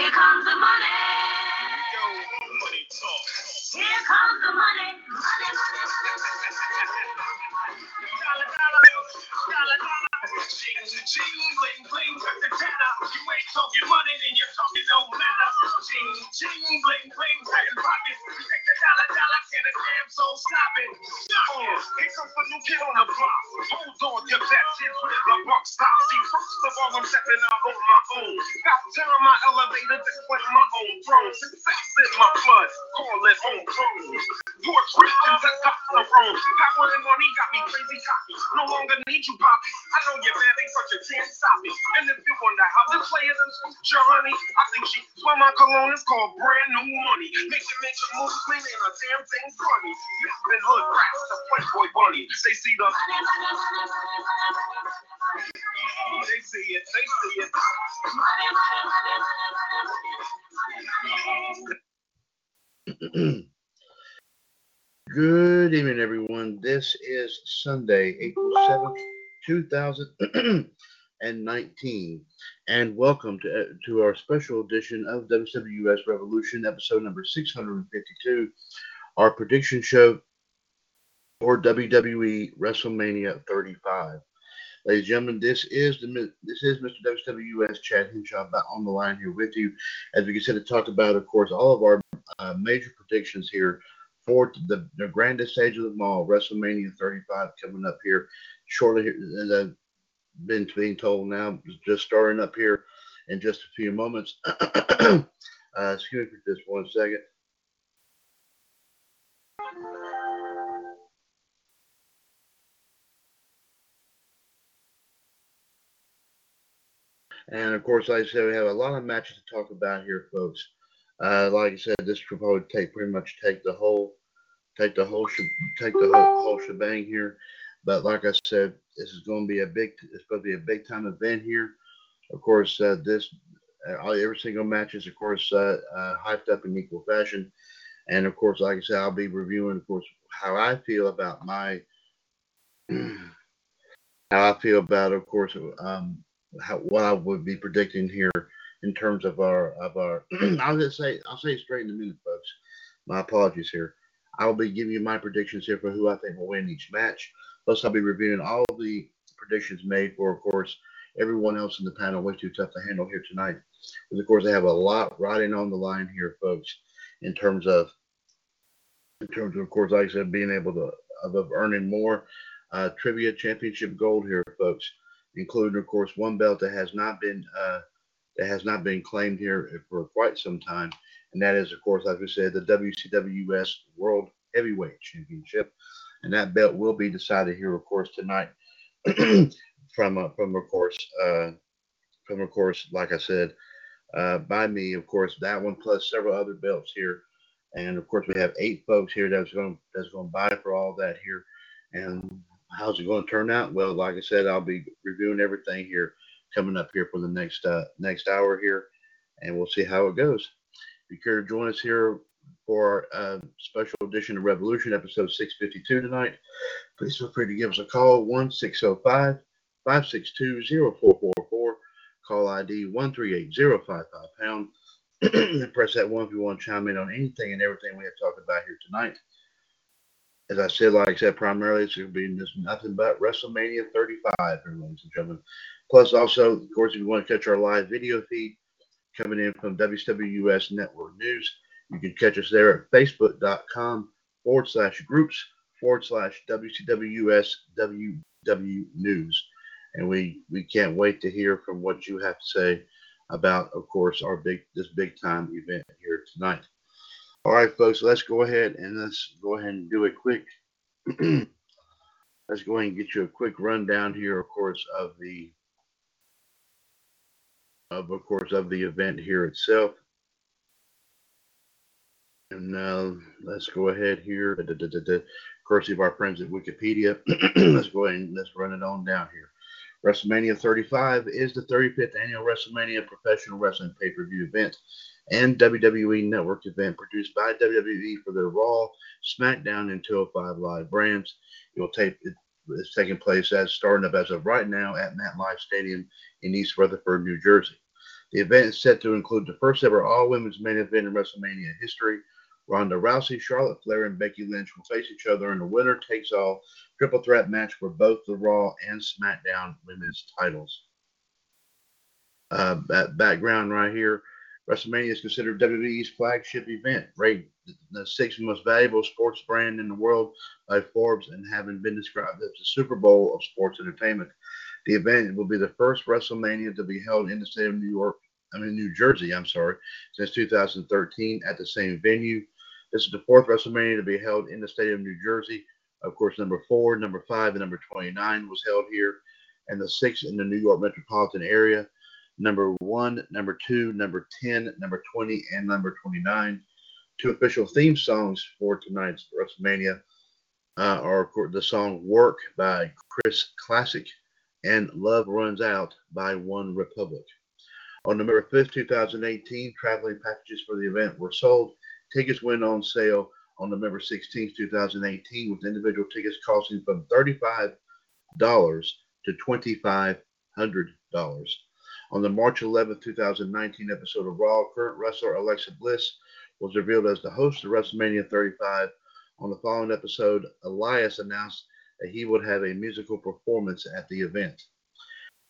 Here comes the money. Yo, money talk. Here comes the money. Money, money, money, money, money. Dollar, dollar, dollar, dollar. Jingles and jingles, bling, bling, cut the chatter. You ain't talking money, then you're talking no matter. Jingles, jingles, bling, bling, cracking pockets. Take the dollar, dollar, can a damn soul stop it. Here comes the new kid on the block. Hold on, your best hit with the buck stop. See, first of all, I'm stepping out on my own. About time my elevator just went my own throne. Success in my blood, call it home throne. Your Christians that got the road. Power and money got me crazy cocky. No longer need you, Poppy. I know your man ain't such a damn soppy. And if you wonder how the players in future, honey, I think she swear my cologne is called brand new money. Make you make your moves clean and a damn thing funny. Been hood rats, the Playboy bunny. They see the they see it, they see it. Good evening, everyone. This is Sunday, April 7th, 2019, and welcome to our special edition of WCWUS Revolution, episode number 652, our prediction show for WWE WrestleMania 35. Ladies and gentlemen, this is Mr. WCWUS Chad Henshaw on the line here with you as we consider to talk about, of course, all of our major predictions here for the grandest stage of them all, WrestleMania 35, coming up here shortly. As I've been being told now, just starting up here in just a few moments. Excuse me for just one second. And of course, like I said, we have a lot of matches to talk about here, folks. Like I said, this will probably take the whole shebang here. But like I said, it's going to be a big time event here. Of course, every single match is, of course, hyped up in equal fashion. And of course, like I said, I'll be reviewing, of course, what I would be predicting here in terms of our I'll say it straight in a minute, folks. My apologies here. I'll be giving you my predictions here for who I think will win each match. Plus, I'll be reviewing all of the predictions made for, of course, everyone else in the panel. Way too tough to handle here tonight. Because, of course, I have a lot riding on the line here, folks, in terms of, of course, like I said, being able to earning more trivia championship gold here, folks, including, of course, one belt that has not been claimed here for quite some time. And that is, of course, like we said, the WCWUS World Heavyweight Championship. And that belt will be decided here, of course, tonight from, of course, like I said, by me, of course, that one plus several other belts here. And, of course, we have 8 folks here that's going to buy for all that here. And how's it going to turn out? Well, like I said, I'll be reviewing everything here coming up here for the next hour here, and we'll see how it goes. If you care to join us here for our special edition of Revolution, episode 652 tonight, please feel free to give us a call, 1-605-562-0444, call ID 138055#, and press that 1 if you want to chime in on anything and everything we have talked about here tonight. As I said, primarily it's going to be just nothing but WrestleMania 35, ladies and gentlemen. Plus, also, of course, if you want to catch our live video feed coming in from WCWUS Network News, you can catch us there at facebook.com/groups/WCWUSWW News. And we can't wait to hear from what you have to say about, of course, our big time event here tonight. All right, folks, let's go ahead and do a quick let's go ahead and get you a quick rundown here, of course, of the event here itself. And now let's go ahead here. Of course, if our friends at Wikipedia, let's run it on down here. WrestleMania 35 is the 35th annual WrestleMania professional wrestling pay-per-view event and WWE Network event produced by WWE for their Raw, SmackDown, and 205 Live brands. It's taking place starting up as of right now at MetLife Stadium in East Rutherford, New Jersey. The event is set to include the first ever all-women's main event in WrestleMania history. Ronda Rousey, Charlotte Flair, and Becky Lynch will face each other in the winner-takes-all triple threat match for both the Raw and SmackDown women's titles. Background right here. WrestleMania is considered WWE's flagship event, rated the sixth most valuable sports brand in the world by Forbes, and having been described as the Super Bowl of sports entertainment. The event will be the first WrestleMania to be held in the state of New Jersey, since 2013 at the same venue. This is the fourth WrestleMania to be held in the state of New Jersey. Of course, number 4, number 5, and number 29 was held here, and the 6th in the New York metropolitan area. Number 1, number 2, number 10, number 20, and number 29. Two official theme songs for tonight's WrestleMania are, of course, the song Work by Chris Classic and Love Runs Out by One Republic. On November 5th, 2018, traveling packages for the event were sold. Tickets went on sale on November 16th, 2018, with individual tickets costing from $35 to $2,500. On the March 11th, 2019 episode of Raw, current wrestler Alexa Bliss was revealed as the host of WrestleMania 35. On the following episode, Elias announced that he would have a musical performance at the event.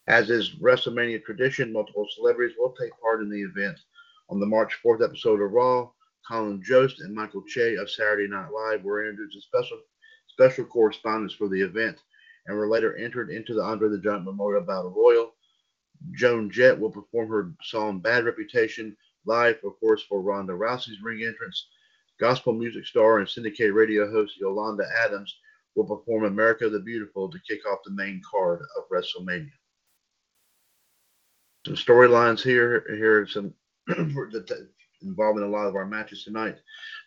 As is WrestleMania tradition, multiple celebrities will take part in the event. On the March 4th episode of Raw, Colin Jost and Michael Che of Saturday Night Live were introduced as special correspondents for the event and were later entered into the Andre the Giant Memorial Battle Royal. Joan Jett will perform her song Bad Reputation live, of course, for Ronda Rousey's ring entrance. Gospel music star and syndicated radio host Yolanda Adams will perform America the Beautiful to kick off the main card of WrestleMania. Some storylines here. Here are some involving a lot of our matches tonight.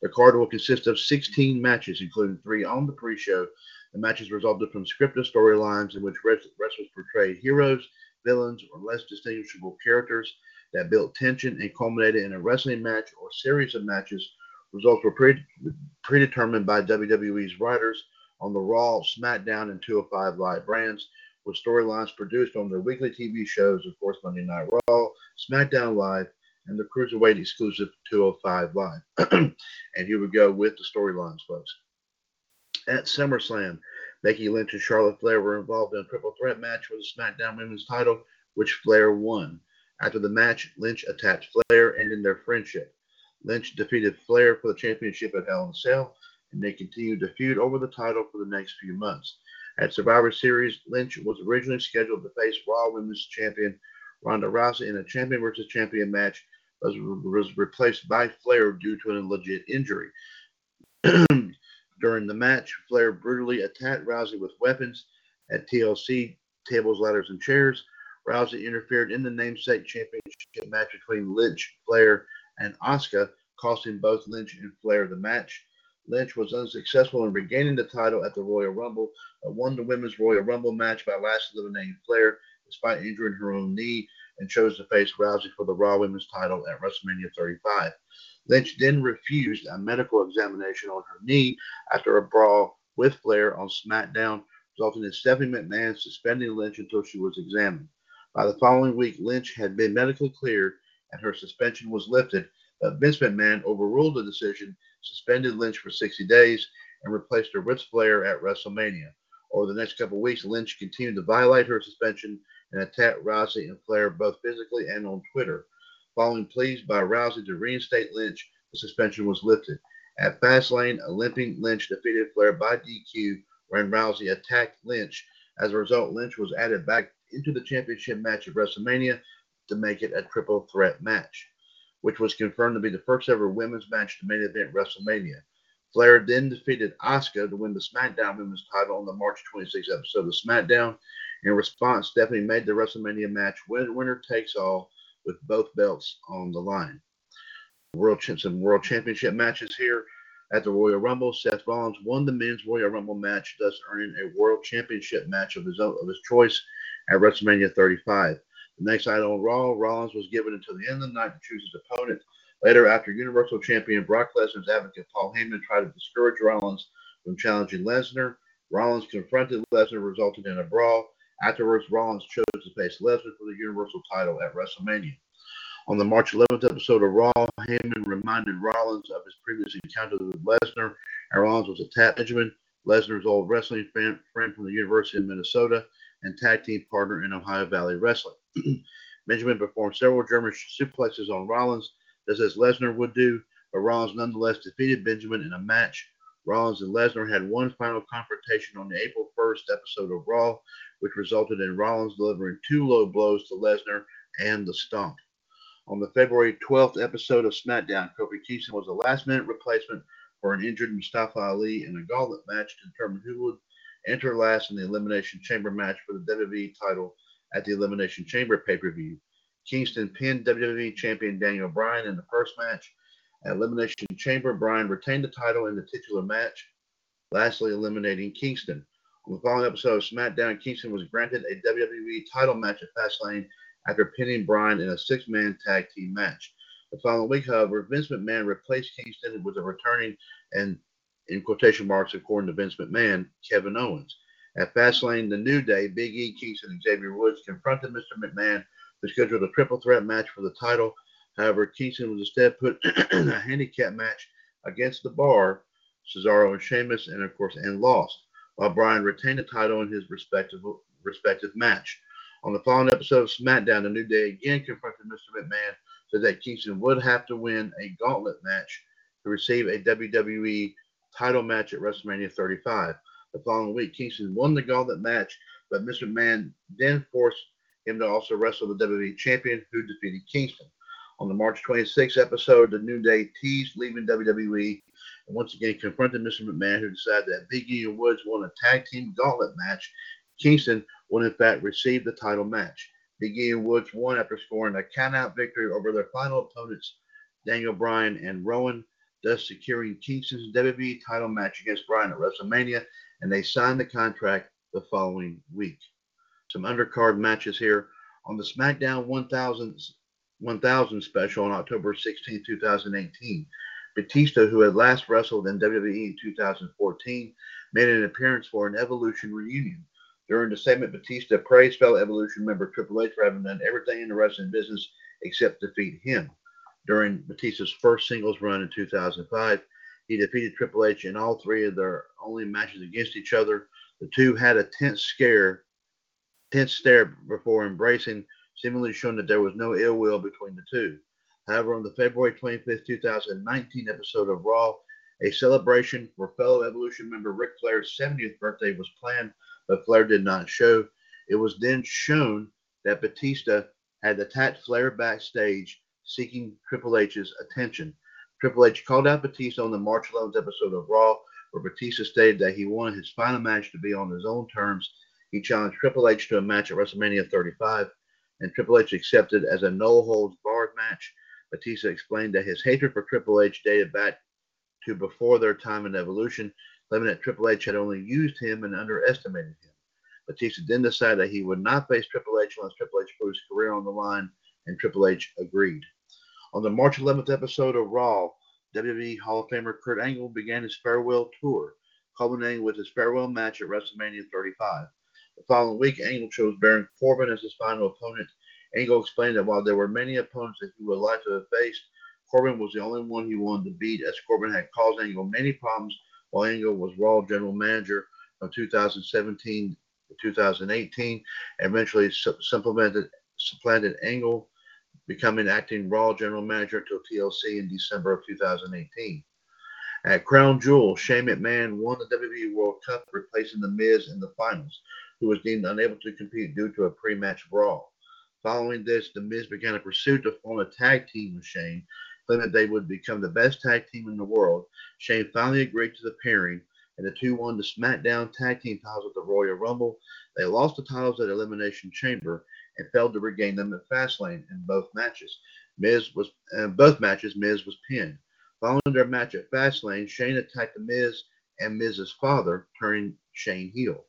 The card will consist of 16 matches, including 3 on the pre-show. The matches resulted from scripted storylines in which wrestlers portrayed heroes, villains, or less distinguishable characters that built tension and culminated in a wrestling match or series of matches. Results were predetermined by WWE's writers on the Raw, SmackDown, and 205 Live brands, with storylines produced on their weekly TV shows, of course, Monday Night Raw, SmackDown Live, and the Cruiserweight exclusive 205 Live. And here we go with the storylines, folks. At SummerSlam, Becky Lynch and Charlotte Flair were involved in a triple threat match for the SmackDown Women's title, which Flair won. After the match, Lynch attacked Flair, ending their friendship. Lynch defeated Flair for the championship at Hell in a Cell, and they continued to feud over the title for the next few months. At Survivor Series, Lynch was originally scheduled to face Raw Women's Champion Ronda Rousey in a champion versus champion match, but was replaced by Flair due to an alleged injury. During the match, Flair brutally attacked Rousey with weapons at TLC, tables, ladders, and chairs. Rousey interfered in the namesake championship match between Lynch, Flair, and Asuka, costing both Lynch and Flair the match. Lynch was unsuccessful in regaining the title at the Royal Rumble, but won the Women's Royal Rumble match by lastly eliminating Flair despite injuring her own knee, and chose to face Rousey for the Raw Women's title at WrestleMania 35. Lynch then refused a medical examination on her knee after a brawl with Flair on SmackDown, resulting in Stephanie McMahon suspending Lynch until she was examined. By the following week, Lynch had been medically cleared and her suspension was lifted, but Vince McMahon overruled the decision, suspended Lynch for 60 days, and replaced her with Flair at WrestleMania. Over the next couple of weeks, Lynch continued to violate her suspension and attacked Rousey and Flair both physically and on Twitter. Following pleas by Rousey to reinstate Lynch, the suspension was lifted. At Fastlane, a limping Lynch defeated Flair by DQ when Rousey attacked Lynch. As a result, Lynch was added back into the championship match at WrestleMania to make it a triple threat match, which was confirmed to be the first ever women's match to main event WrestleMania. Flair then defeated Asuka to win the SmackDown Women's title on the March 26th episode of SmackDown. In response, Stephanie made the WrestleMania match winner takes all, with both belts on the line. Some World Championship matches here. At the Royal Rumble, Seth Rollins won the men's Royal Rumble match, thus earning a World Championship match of his choice at WrestleMania 35. The next night on Raw, Rollins was given until the end of the night to choose his opponent. Later, after Universal Champion Brock Lesnar's advocate Paul Heyman tried to discourage Rollins from challenging Lesnar, Rollins confronted Lesnar, resulting in a brawl. Afterwards, Rollins chose to face Lesnar for the Universal title at WrestleMania. On the March 11th episode of Raw, Heyman reminded Rollins of his previous encounter with Lesnar, and Rollins was a tap Benjamin, Lesnar's old wrestling friend from the University of Minnesota and tag team partner in Ohio Valley Wrestling. Benjamin performed several German suplexes on Rollins, just as Lesnar would do, but Rollins nonetheless defeated Benjamin in a match. Rollins and Lesnar had one final confrontation on the April 1st episode of Raw, which resulted in Rollins delivering two low blows to Lesnar and the stomp. On the February 12th episode of SmackDown, Kofi Kingston was a last-minute replacement for an injured Mustafa Ali in a gauntlet match to determine who would enter last in the Elimination Chamber match for the WWE title at the Elimination Chamber pay-per-view. Kingston pinned WWE champion Daniel Bryan in the first match. At Elimination Chamber, Bryan retained the title in the titular match, lastly eliminating Kingston. On the following episode of SmackDown, Kingston was granted a WWE title match at Fastlane after pinning Bryan in a six-man tag team match. The following week, however, Vince McMahon replaced Kingston with a returning, and in quotation marks, according to Vince McMahon, Kevin Owens. At Fastlane, The New Day, Big E, Kingston, and Xavier Woods confronted Mr. McMahon to schedule a triple threat match for the title. However, Kingston was instead put in a handicap match against The Bar, Cesaro and Sheamus, and of course, and lost, while Bryan retained the title in his respective match. On the following episode of SmackDown, The New Day again confronted Mr. McMahon, so that Kingston would have to win a gauntlet match to receive a WWE title match at WrestleMania 35. The following week, Kingston won the gauntlet match, but Mr. McMahon then forced him to also wrestle the WWE champion, who defeated Kingston. On the March 26th episode, The New Day teased leaving WWE and once again confronted Mr. McMahon, who decided that Big E and Woods won a tag team gauntlet match. Kingston would, in fact, receive the title match. Big E and Woods won after scoring a count-out victory over their final opponents, Daniel Bryan and Rowan, thus securing Kingston's WWE title match against Bryan at WrestleMania, and they signed the contract the following week. Some undercard matches here. On the SmackDown 1000 special on October 16, 2018, Batista, who had last wrestled in WWE in 2014, made an appearance for an Evolution reunion. During the segment, Batista praised fellow Evolution member Triple H for having done everything in the wrestling business except defeat him. During Batista's first singles run in 2005, he defeated Triple H in all three of their only matches against each other. The two had a tense stare before embracing, seemingly showing that there was no ill will between the two. However, on the February 25th, 2019 episode of Raw, a celebration for fellow Evolution member Ric Flair's 70th birthday was planned, but Flair did not show. It was then shown that Batista had attacked Flair backstage, seeking Triple H's attention. Triple H called out Batista on the March 11th episode of Raw, where Batista stated that he wanted his final match to be on his own terms. He challenged Triple H to a match at WrestleMania 35, and Triple H accepted as a no-holds-barred match. Batista explained that his hatred for Triple H dated back to before their time in Evolution, claiming that Triple H had only used him and underestimated him. Batista then decided that he would not face Triple H unless Triple H put his career on the line, and Triple H agreed. On the March 11th episode of Raw, WWE Hall of Famer Kurt Angle began his farewell tour, culminating with his farewell match at WrestleMania 35. The following week, Angle chose Baron Corbin as his final opponent. Angle explained that while there were many opponents that he would like to have faced, Corbin was the only one he wanted to beat, as Corbin had caused Angle many problems while Angle was Raw General Manager from 2017 to 2018, and eventually supplanted Angle, becoming acting Raw General Manager until TLC in December of 2018. At Crown Jewel, Shane McMahon won the WWE World Cup, replacing The Miz in the finals, who was deemed unable to compete due to a pre-match brawl. Following this, The Miz began a pursuit to form a tag team with Shane, claiming that they would become the best tag team in the world. Shane finally agreed to the pairing, and the two won the SmackDown tag team titles at the Royal Rumble. They lost the titles at Elimination Chamber and failed to regain them at Fastlane in both matches. Miz was pinned. Following their match at Fastlane, Shane attacked The Miz and Miz's father, turning Shane heel.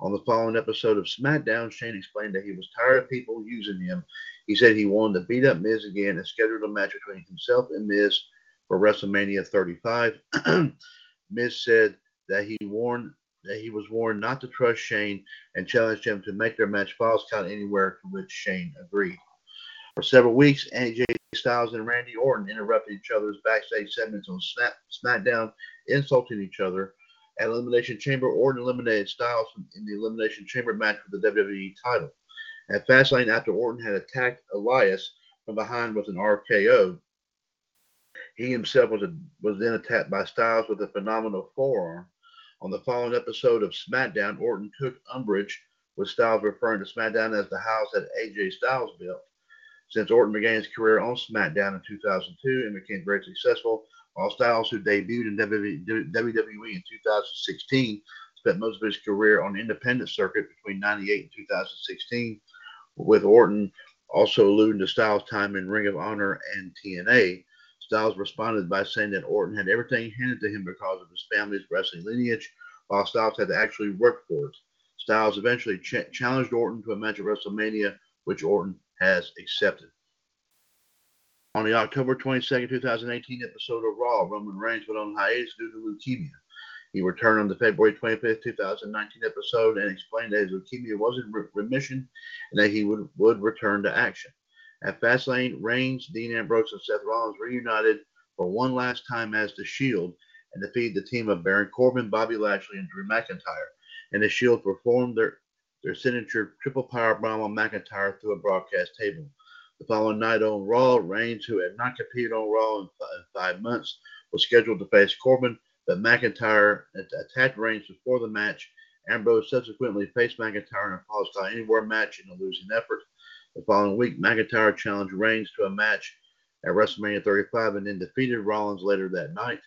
On the following episode of SmackDown, Shane explained that he was tired of people using him. He said he wanted to beat up Miz again and scheduled a match between himself and Miz for WrestleMania 35. Miz said that he was warned not to trust Shane and challenged him to make their match falls count anywhere, to which Shane agreed. For several weeks, AJ Styles and Randy Orton interrupted each other's backstage segments on SmackDown, insulting each other. At Elimination Chamber, Orton eliminated Styles in the Elimination Chamber match for the WWE title. At Fastlane, after Orton had attacked Elias from behind with an RKO, he himself was then attacked by Styles with a phenomenal forearm. On the following episode of SmackDown, Orton took umbrage with Styles, referring to SmackDown as the house that AJ Styles built. Since Orton began his career on SmackDown in 2002 and became very successful, while Styles, who debuted in WWE in 2016, spent most of his career on the independent circuit between 1998 and 2016, with Orton also alluding to Styles' time in Ring of Honor and TNA. Styles responded by saying that Orton had everything handed to him because of his family's wrestling lineage, while Styles had to actually work for it. Styles eventually challenged Orton to a match at WrestleMania, which Orton has accepted. On the October 22, 2018 episode of Raw, Roman Reigns went on hiatus due to leukemia. He returned on the February 25, 2019 episode and explained that his leukemia was in remission and that he would return to action. At Fastlane, Reigns, Dean Ambrose, and Seth Rollins reunited for one last time as The Shield and defeated the team of Baron Corbin, Bobby Lashley, and Drew McIntyre. And The Shield performed their signature triple powerbomb on McIntyre through a broadcast table. The following night on Raw, Reigns, who had not competed on Raw in 5 months, was scheduled to face Corbin, but McIntyre attacked Reigns before the match. Ambrose subsequently faced McIntyre in a Falls Count Anywhere match in a losing effort. The following week, McIntyre challenged Reigns to a match at WrestleMania 35 and then defeated Rollins later that night.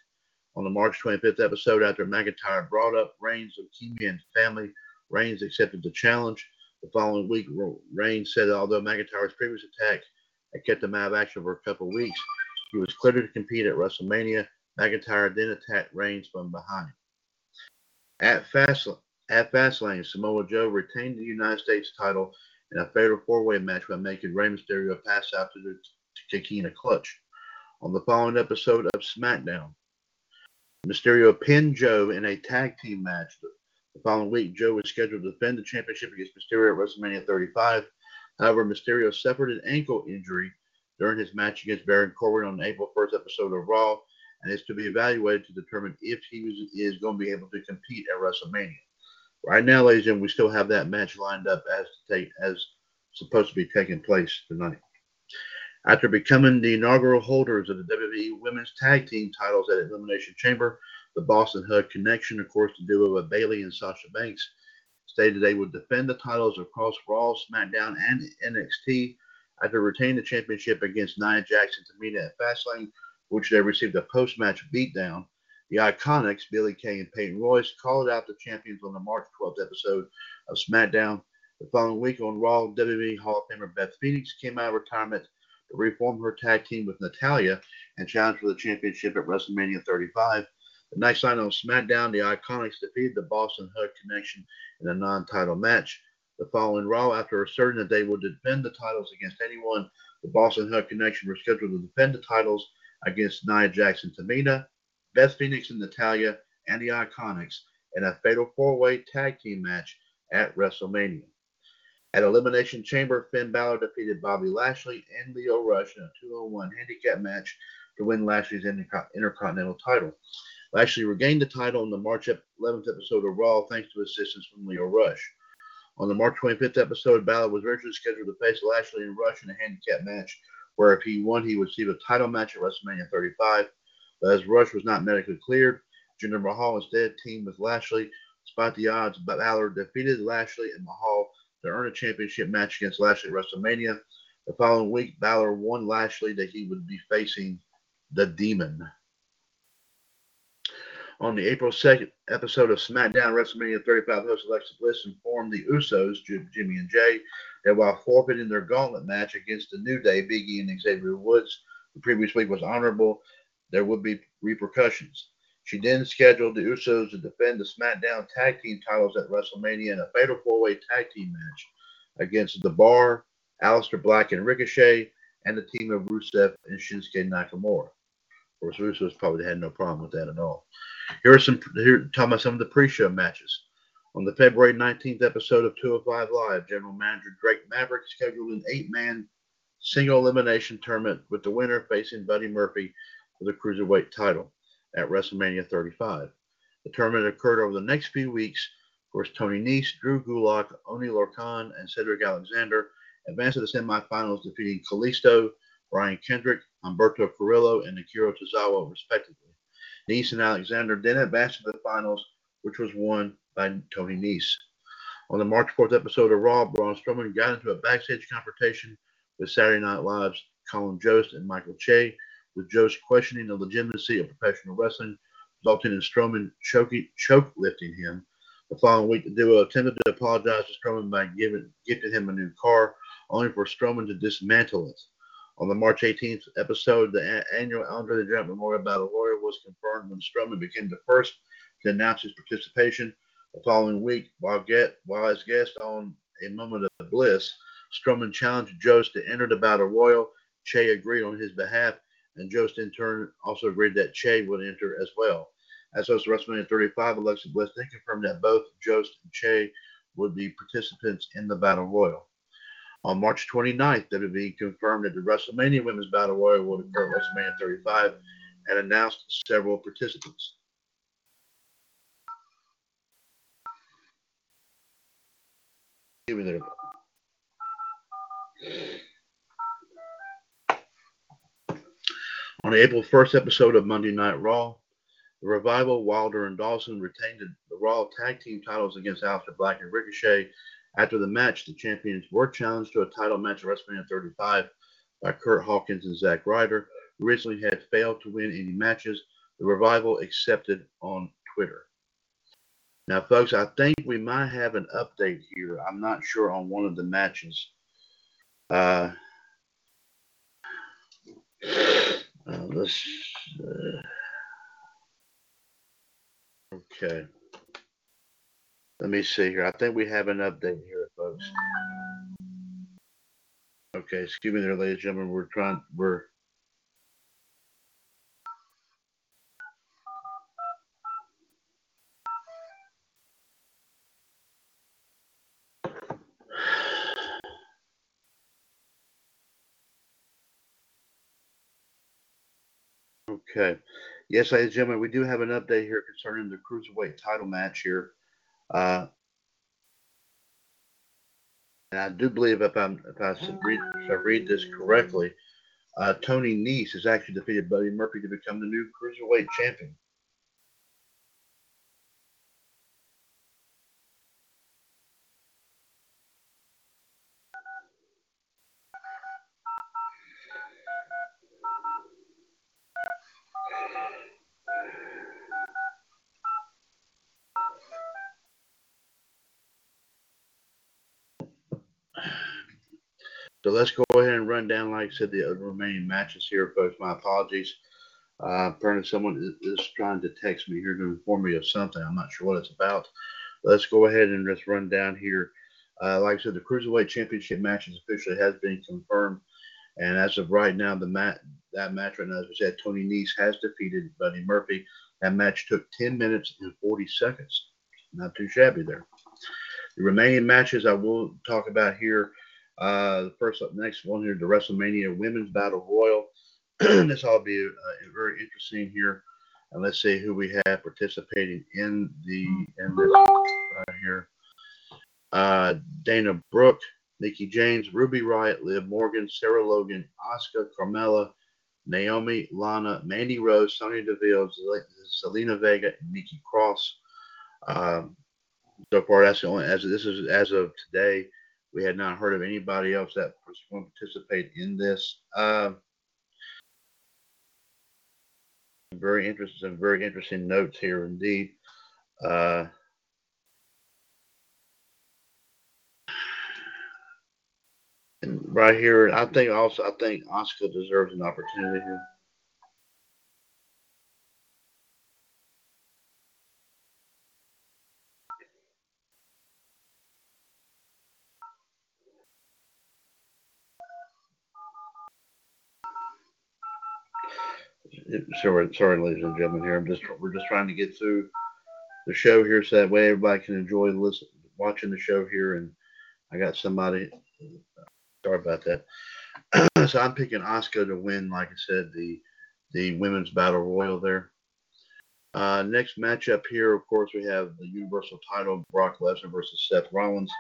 On the March 25th episode, after McIntyre brought up Reigns' leukemia and family, Reigns accepted the challenge. The following week, Reigns said that although McIntyre's previous attack had kept him out of action for a couple of weeks, he was cleared to compete at WrestleMania. McIntyre then attacked Reigns from behind. At Fastlane, Samoa Joe retained the United States title in a fatal four-way match by making Rey Mysterio pass out to the Kikina Clutch. On the following episode of SmackDown, Mysterio pinned Joe in a tag team match. The following week, Joe was scheduled to defend the championship against Mysterio at WrestleMania 35. However, Mysterio suffered an ankle injury during his match against Baron Corbin on the April 1st episode of Raw, and is to be evaluated to determine if he is going to be able to compete at WrestleMania. Right now, ladies and gentlemen, we still have that match lined up as supposed to be taking place tonight. After becoming the inaugural holders of the WWE Women's Tag Team titles at Elimination Chamber, the Boston Hug Connection, of course, the duo of Bayley and Sasha Banks, stated they would defend the titles across Raw, SmackDown, and NXT after retaining the championship against Nia Jackson and Tamina at Fastlane, which they received a post-match beatdown. The Iconics, Billy Kay and Peyton Royce, called out the champions on the March 12th episode of SmackDown. The following week on Raw, WWE Hall of Famer Beth Phoenix came out of retirement to reform her tag team with Natalya and challenge for the championship at WrestleMania 35. The next night on SmackDown, the Iconics defeated the Boston Hug Connection in a non-title match. The following Raw, after asserting that they would defend the titles against anyone, the Boston Hug Connection were scheduled to defend the titles against Nia Jackson, Tamina, Beth Phoenix and Natalya, and the Iconics in a fatal four-way tag team match at WrestleMania. At Elimination Chamber, Finn Balor defeated Bobby Lashley and Lio Rush in a 2-on-1 handicap match to win Lashley's Intercontinental title. Lashley regained the title in the March 11th episode of Raw thanks to assistance from Lio Rush. On the March 25th episode, Balor was originally scheduled to face Lashley and Rush in a handicap match, where if he won, he would receive a title match at WrestleMania 35. But as Rush was not medically cleared, Jinder Mahal instead teamed with Lashley. Despite the odds, Balor defeated Lashley and Mahal to earn a championship match against Lashley at WrestleMania. The following week, Balor warned Lashley that he would be facing the Demon. On the April 2nd episode of SmackDown, WrestleMania 35 host Alexa Bliss informed the Usos, Jimmy and Jay, that while forfeiting their gauntlet match against the New Day, Big E and Xavier Woods, the previous week was honorable, there would be repercussions. She then scheduled the Usos to defend the SmackDown Tag Team titles at WrestleMania in a fatal four-way tag team match against The Bar, Aleister Black and Ricochet, and the team of Rusev and Shinsuke Nakamura. Of course, Usos probably had no problem with that at all. Here are talking about some of the pre-show matches. On the February 19th episode of 205 Live, General Manager Drake Maverick scheduled an 8-man single elimination tournament, with the winner facing Buddy Murphy for the Cruiserweight title at WrestleMania 35. The tournament occurred over the next few weeks. Of course, Tony Nese, Drew Gulak, Oney Lorcan, and Cedric Alexander advanced to the semifinals, defeating Kalisto, Brian Kendrick, Humberto Carrillo, and Akira Tozawa, respectively. Nese and Alexander then advanced to the finals, which was won by Tony Nese. On the March 4th episode of Raw, Braun Strowman got into a backstage confrontation with Saturday Night Live's Colin Jost and Michael Che, with Jost questioning the legitimacy of professional wrestling, resulting in Strowman choke-lifting him. The following week, the duo attempted to apologize to Strowman by gifting him a new car, only for Strowman to dismantle it. On the March 18th episode, the annual Andre the Giant Memorial Battle Royal was confirmed when Strowman became the first to announce his participation. The following week, while as guest on A Moment of Bliss, Strowman challenged Jost to enter the Battle Royal. Che agreed on his behalf, and Jost in turn also agreed that Che would enter as well. As host of WrestleMania 35, Alexa Bliss then confirmed that both Jost and Che would be participants in the Battle Royal. On March 29th, WWE confirmed that the WrestleMania Women's Battle Royal would occur at WrestleMania 35 and announced several participants. Give me there. On the April 1st episode of Monday Night Raw, The Revival, Wilder, and Dawson retained the Raw Tag Team titles against Aleister Black and Ricochet. After the match, the champions were challenged to a title match at WrestleMania 35 by Curt Hawkins and Zack Ryder, who recently had failed to win any matches. The Revival accepted on Twitter. Now, folks, I think we might have an update here. I'm not sure on one of the matches. Okay. Let me see here. I think we have an update here, folks. Okay, excuse me there, ladies and gentlemen. Okay. Yes, ladies and gentlemen, we do have an update here concerning the Cruiserweight title match here. And I do believe, if I read this correctly, Tony Nese has actually defeated Buddy Murphy to become the new Cruiserweight champion. So let's go ahead and run down, like I said, the remaining matches here, folks. My apologies. Apparently someone is trying to text me here to inform me of something. I'm not sure what it's about. Let's go ahead and just run down here. Like I said, the Cruiserweight Championship match officially has been confirmed. And as of right now, that match right now, as we said, Tony Nese has defeated Buddy Murphy. That match took 10 minutes and 40 seconds. Not too shabby there. The remaining matches I will talk about here. Next one here, the WrestleMania Women's Battle Royal. This all be very interesting here. And let's see who we have participating in this right here. Dana Brooke, Nikki James, Ruby Riott, Liv Morgan, Sarah Logan, Asuka, Carmella, Naomi, Lana, Mandy Rose, Sonya Deville, Zelina Vega, and Nikki Cross. So far, that's the only as of today. We had not heard of anybody else that was going to participate in this. Very interesting, some very interesting notes here indeed. And right here, I think Asuka deserves an opportunity here. Sorry, ladies and gentlemen. Here, we're just trying to get through the show here, so that way everybody can enjoy watching the show here. And I got somebody. Sorry about that. So I'm picking Asuka to win, like I said, the women's battle royal there. Next matchup here, of course, we have the Universal title, Brock Lesnar versus Seth Rollins.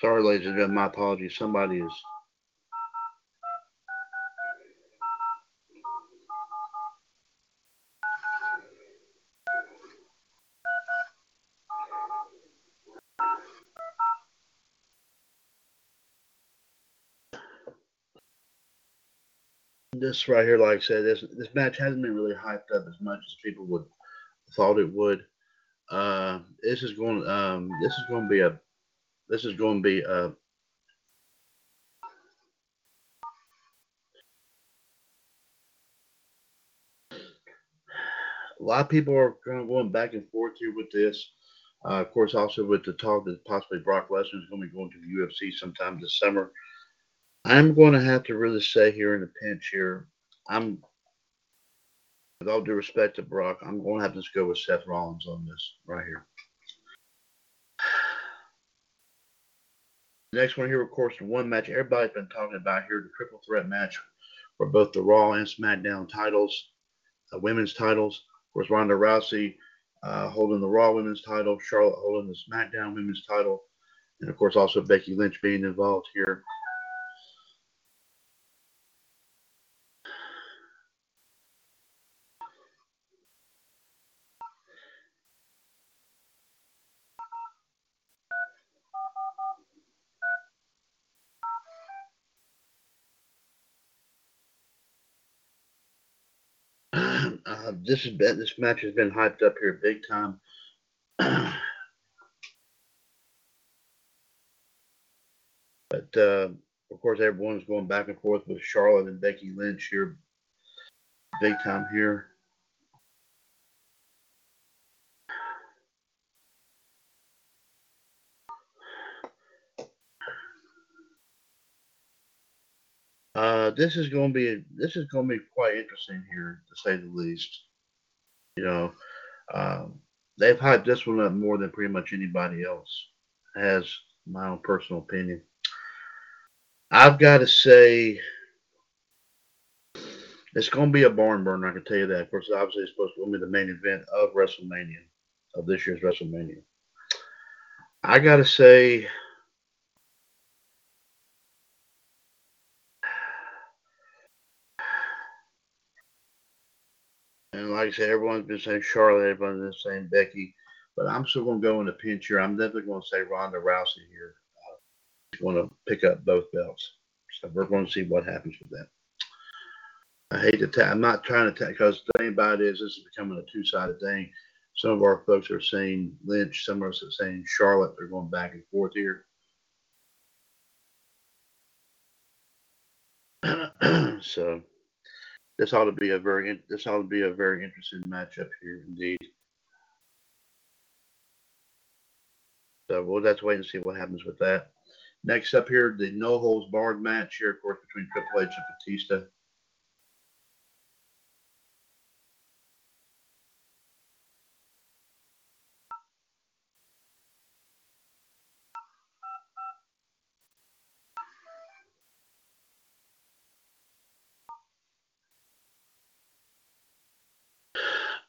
Sorry, ladies and gentlemen, my apologies. Somebody is... This right here, like I said, this match hasn't been really hyped up as much as people would thought it would. This is going to be a lot of people are kind of going back and forth here with this. Of course, also with the talk that possibly Brock Lesnar is going to be going to the UFC sometime this summer. I'm going to have to really say here in a pinch here, with all due respect to Brock, I'm going to have to just go with Seth Rollins on this right here. Next one here, of course, the one match everybody's been talking about here, the triple threat match for both the Raw and SmackDown titles, women's titles. Of course, Ronda Rousey holding the Raw women's title, Charlotte holding the SmackDown women's title, and, of course, also Becky Lynch being involved here. This match has been hyped up here big time. But, of course, everyone's going back and forth with Charlotte and Becky Lynch here big time here. This is going to be quite interesting here, to say the least. You know, they've hyped this one up more than pretty much anybody else, as my own personal opinion. I've got to say, it's going to be a barn burner, I can tell you that. Of course, obviously, it's supposed to be the main event of WrestleMania, of this year's WrestleMania. I got to say... And like I said, everyone's been saying Charlotte, everyone's been saying Becky, but I'm still going to go in a pinch here. I'm definitely going to say Ronda Rousey here. She's going to pick up both belts. So we're going to see what happens with that. I hate to I'm not trying to because the thing about it is this is becoming a two-sided thing. Some of our folks are saying Lynch. Some of us are saying Charlotte. They're going back and forth here. So... This ought to be a very interesting matchup here indeed. So we'll have to wait and see what happens with that. Next up here, the no holds barred match here, of course, between Triple H and Batista.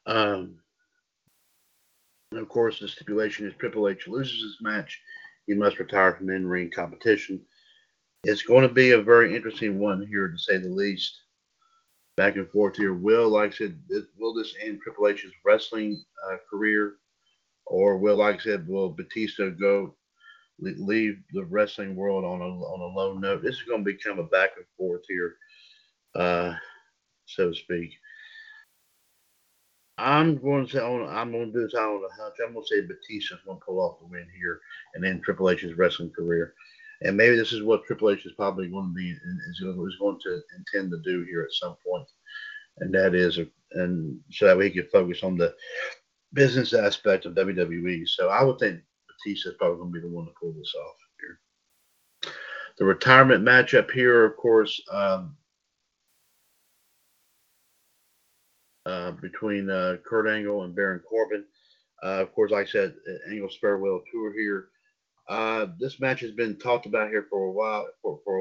And of course, the stipulation is Triple H loses this match. He must retire from in-ring competition. It's going to be a very interesting one here, to say the least. Back and forth here. Will this end Triple H's wrestling career? Or will Batista leave the wrestling world on a low note? This is going to become a back and forth here, so to speak. I'm going to do this out on a hunch. I'm going to say Batista's going to pull off the win here and end Triple H's wrestling career. And maybe this is what Triple H is probably going to be is going to intend to do here at some point. And that is, and so that way he can focus on the business aspect of WWE. So I would think Batista's probably going to be the one to pull this off here. The retirement matchup here, of course, between Kurt Angle and Baron Corbin. Of course, like I said, Angle's farewell tour here. This match has been talked about here for a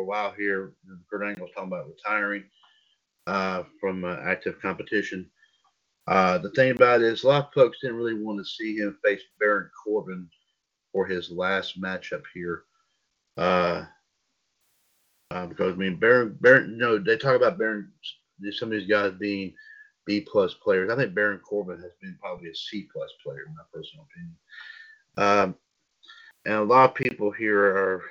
while. Here, Kurt Angle's talking about retiring from active competition. The thing about it is, a lot of folks didn't really want to see him face Baron Corbin for his last matchup here, because I mean, Baron, you know, they talk about Baron, some of these guys being B+ players. I think Baron Corbin has been probably a C+ player, in my personal opinion. And a lot of people here are,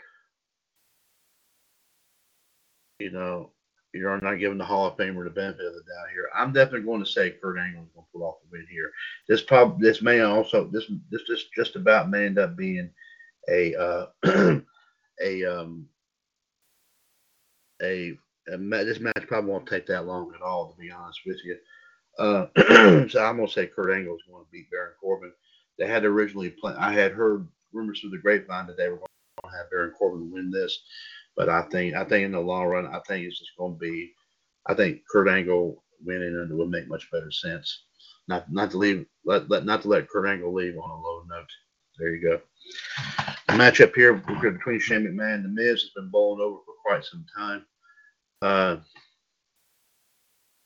you know, you're not giving the Hall of Famer the benefit of the doubt here. I'm definitely going to say Kurt Angle is going to pull off the win here. This just about may end up being this match probably won't take that long at all, to be honest with you. So I'm going to say Kurt Angle is going to beat Baron Corbin. They had originally planned. I had heard rumors through the grapevine that they were going to have Baron Corbin win this. But I think in the long run, I think Kurt Angle winning would make much better sense. Not to let Kurt Angle leave on a low note. There you go. The matchup here between Shane McMahon and The Miz has been bowling over for quite some time.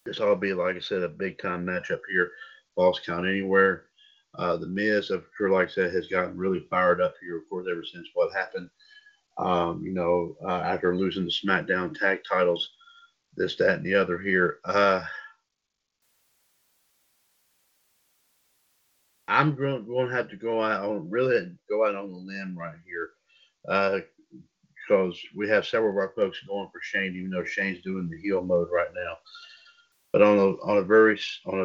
This all be, like I said, a big time matchup here. Falls count anywhere. The Miz, I'm sure, like I said, has gotten really fired up here, of course, ever since what happened. After losing the SmackDown tag titles, this, that, and the other here. I'm going to have to go out on the limb right here, because we have several of our folks going for Shane, even though Shane's doing the heel mode right now. But on a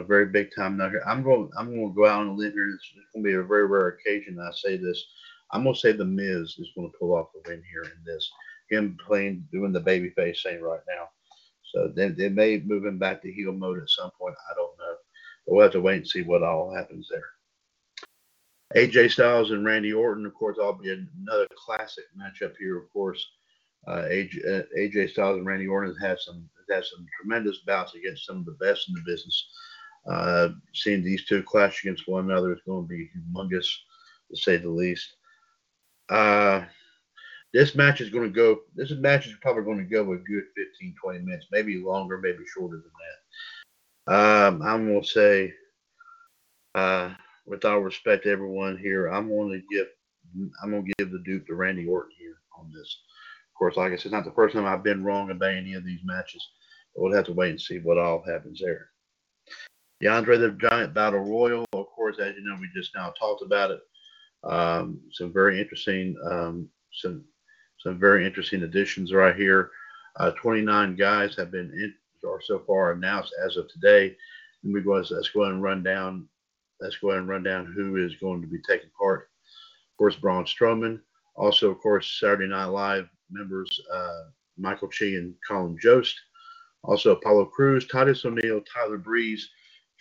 very big time note here, I'm going to go out on the limb here. It's going to be a very rare occasion that I say this. I'm going to say The Miz is going to pull off the win here in this. Him doing the babyface thing right now. So they may move him back to heel mode at some point. I don't know. But we'll have to wait and see what all happens there. AJ Styles and Randy Orton, of course, that'll be another classic matchup here, of course. AJ Styles and Randy Orton have had some tremendous bouts against some of the best in the business. Seeing these two clash against one another is going to be humongous, to say the least. This match is probably going to go a good 15, 20 minutes, maybe longer, maybe shorter than that. I'm going to say, with all respect to everyone here, I'm going to give the Duke to Randy Orton here on this. Of course, like I said, not the first time I've been wrong about any of these matches, but we'll have to wait and see what all happens there. The Andre the Giant Battle Royal, of course, as you know, we just now talked about it. Some very interesting additions right here. 29 guys have been so far announced as of today. And let's go ahead and run down who is going to be taking part. Of course, Braun Strowman. Also, of course, Saturday Night Live members Michael Chi and Colin Jost. Also, Apollo Crews, Titus O'Neil, Tyler Breeze,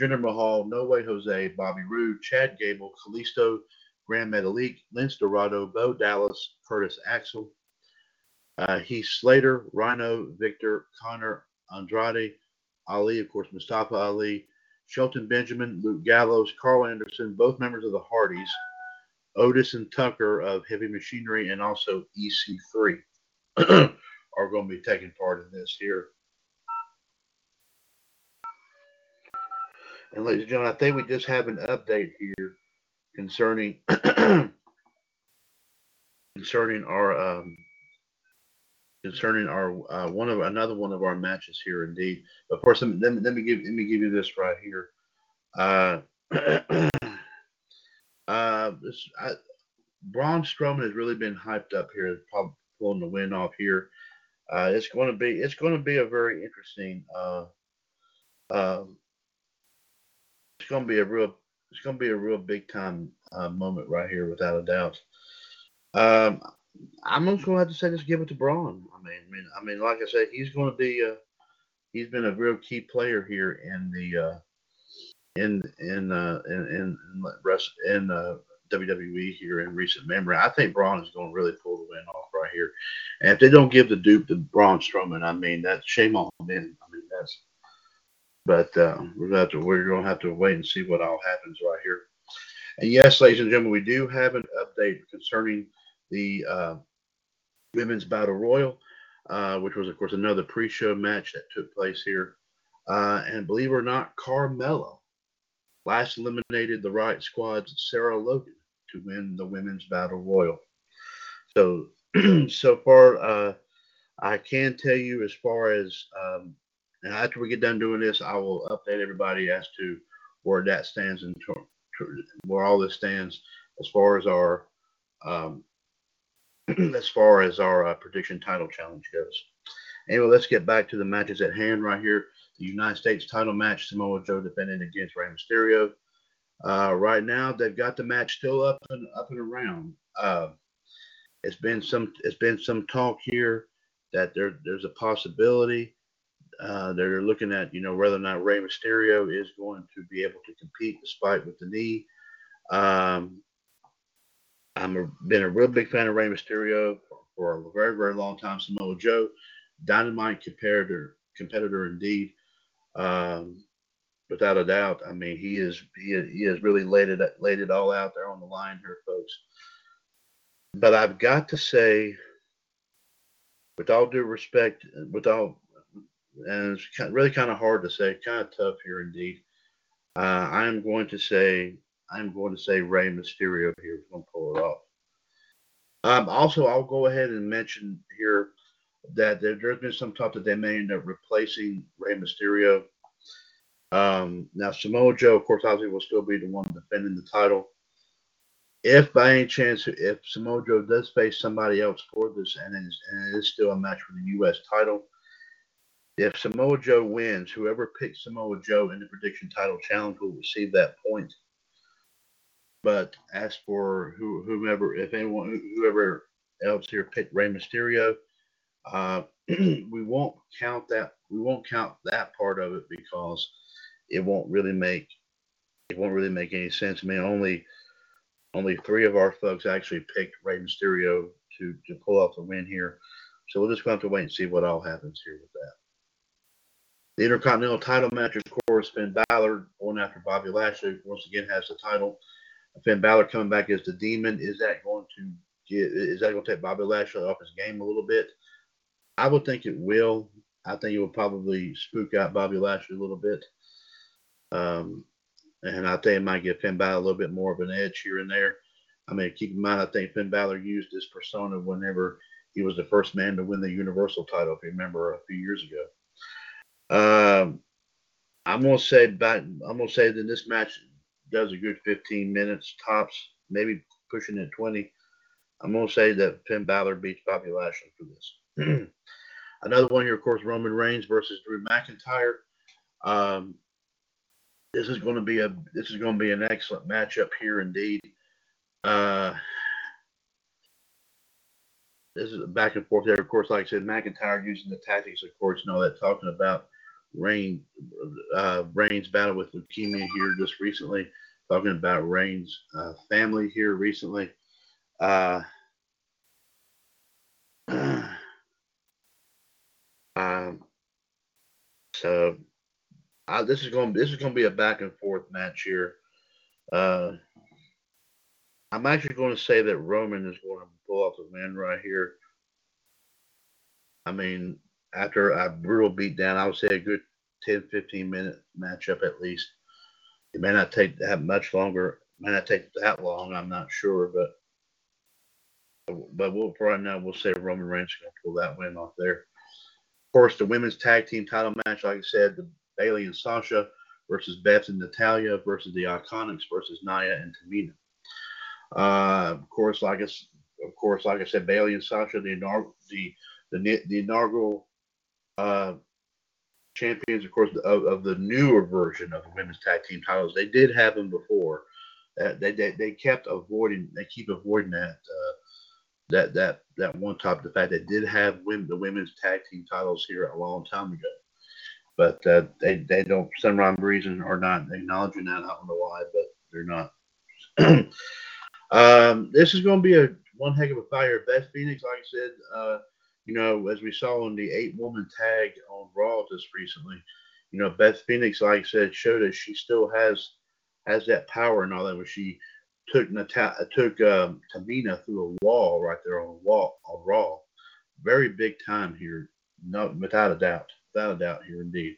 Jinder Mahal, No Way Jose, Bobby Roode, Chad Gable, Kalisto, Grand Metalik, Lince Dorado, Bo Dallas, Curtis Axel, Heath Slater, Rhino, Victor, Connor, Andrade, Ali, of course, Mustafa Ali, Shelton Benjamin, Luke Gallows, Carl Anderson, both members of the Hardys, Otis and Tucker of Heavy Machinery, and also EC3 are going to be taking part in this here. And ladies and gentlemen, I think we just have an update here concerning our another one of our matches here indeed. Of course, let me give you this right here. Braun Strowman has really been hyped up here, probably pulling the win off here. It's going to be a very interesting. It's going to be a real big-time moment right here, without a doubt. I'm just going to have to say, just give it to Braun. I mean, like I said, he's been a real key player here in the WWE here in recent memory. I think Braun is going to really pull the win off right here. And if they don't give the dupe to Braun Strowman, I mean, that's shame on them. I mean, that's. But we're going to have to wait and see what all happens right here. And yes, ladies and gentlemen, we do have an update concerning the Women's Battle Royal, which was, of course, another pre-show match that took place here. And believe it or not, Carmella last eliminated the Riot Squad's Sarah Logan to win the Women's Battle Royal. So, so far, I can tell you as far as, and after we get done doing this, I will update everybody as to where that stands and where all this stands as far as our prediction title challenge goes. Anyway, let's get back to the matches at hand right here. The United States title match, Samoa Joe defending against Rey Mysterio. Right now, they've got the match still up and around. It's been some talk here that there's a possibility they're looking at, you know, whether or not Rey Mysterio is going to be able to compete despite with the knee. I've been a real big fan of Rey Mysterio for a very, very long time. Samoa Joe, dynamite competitor indeed. Without a doubt, I mean, he has really laid it all out there on the line here, folks. But I've got to say, with all due respect, and it's really kind of hard to say, kind of tough here indeed. I'm going to say Rey Mysterio here is going to pull it off. Also, I'll go ahead and mention here that there's been some talk that they may end up replacing Rey Mysterio. Now, Samoa Joe, of course, obviously will still be the one defending the title. If by any chance, if Samoa Joe does face somebody else for this, and it is still a match for the U.S. title, if Samoa Joe wins, whoever picks Samoa Joe in the prediction title challenge will receive that point. But as for whoever else here picked Rey Mysterio, we won't count that part of it because it won't really make any sense. I mean, only three of our folks actually picked Rey Mysterio to pull off the win here. So we're just going to have to wait and see what all happens here with that. The Intercontinental title match, of course, Finn Balor going after Bobby Lashley, who once again has the title. Finn Balor coming back as the Demon. Is that going to take Bobby Lashley off his game a little bit? I would think it will. I think it will probably spook out Bobby Lashley a little bit. And I think it might give Finn Balor a little bit more of an edge here and there. I mean, keep in mind, I think Finn Balor used his persona whenever he was the first man to win the Universal title, if you remember, a few years ago. I'm going to say that this match does a good 15 minutes tops, maybe pushing it 20. I'm going to say that Finn Balor beats Bobby Lashley for this. Another one here, of course, Roman Reigns versus Drew McIntyre. This is going to be an excellent matchup here indeed. This is a back and forth there. Of course, like I said, McIntyre using the tactics, of course, and all that, talking about Reigns' battle with leukemia here just recently, talking about Reigns' family here recently. So this is going to be a back and forth match here. I'm actually going to say that Roman is going to pull off the win right here. I mean, after a brutal beat down, I would say a good 10-15 minute matchup at least. It may not take that much longer. It may not take that long. I'm not sure, but we'll say Roman Reigns is going to pull that win off there. Of course, the women's tag team title match, like I said, the Bayley and Sasha versus Beth and Natalya versus the Iconics versus Naya and Tamina. Of course, like I said, Bayley and Sasha, the inaugural champions, of course, of the newer version of the women's tag team titles. They did have them before. They keep avoiding that one topic. The fact they did have the women's tag team titles here a long time ago, but they don't, for some reason, are not acknowledging that. I don't know why, but they're not. This is going to be a one heck of a fire. Beth Phoenix, like I said, you know, as we saw in the 8-woman tag on Raw just recently, you know, Beth Phoenix, like I said, showed us she still has that power and all that. When she took Tamina through a wall right there on Raw, very big time here, no, without a doubt here indeed.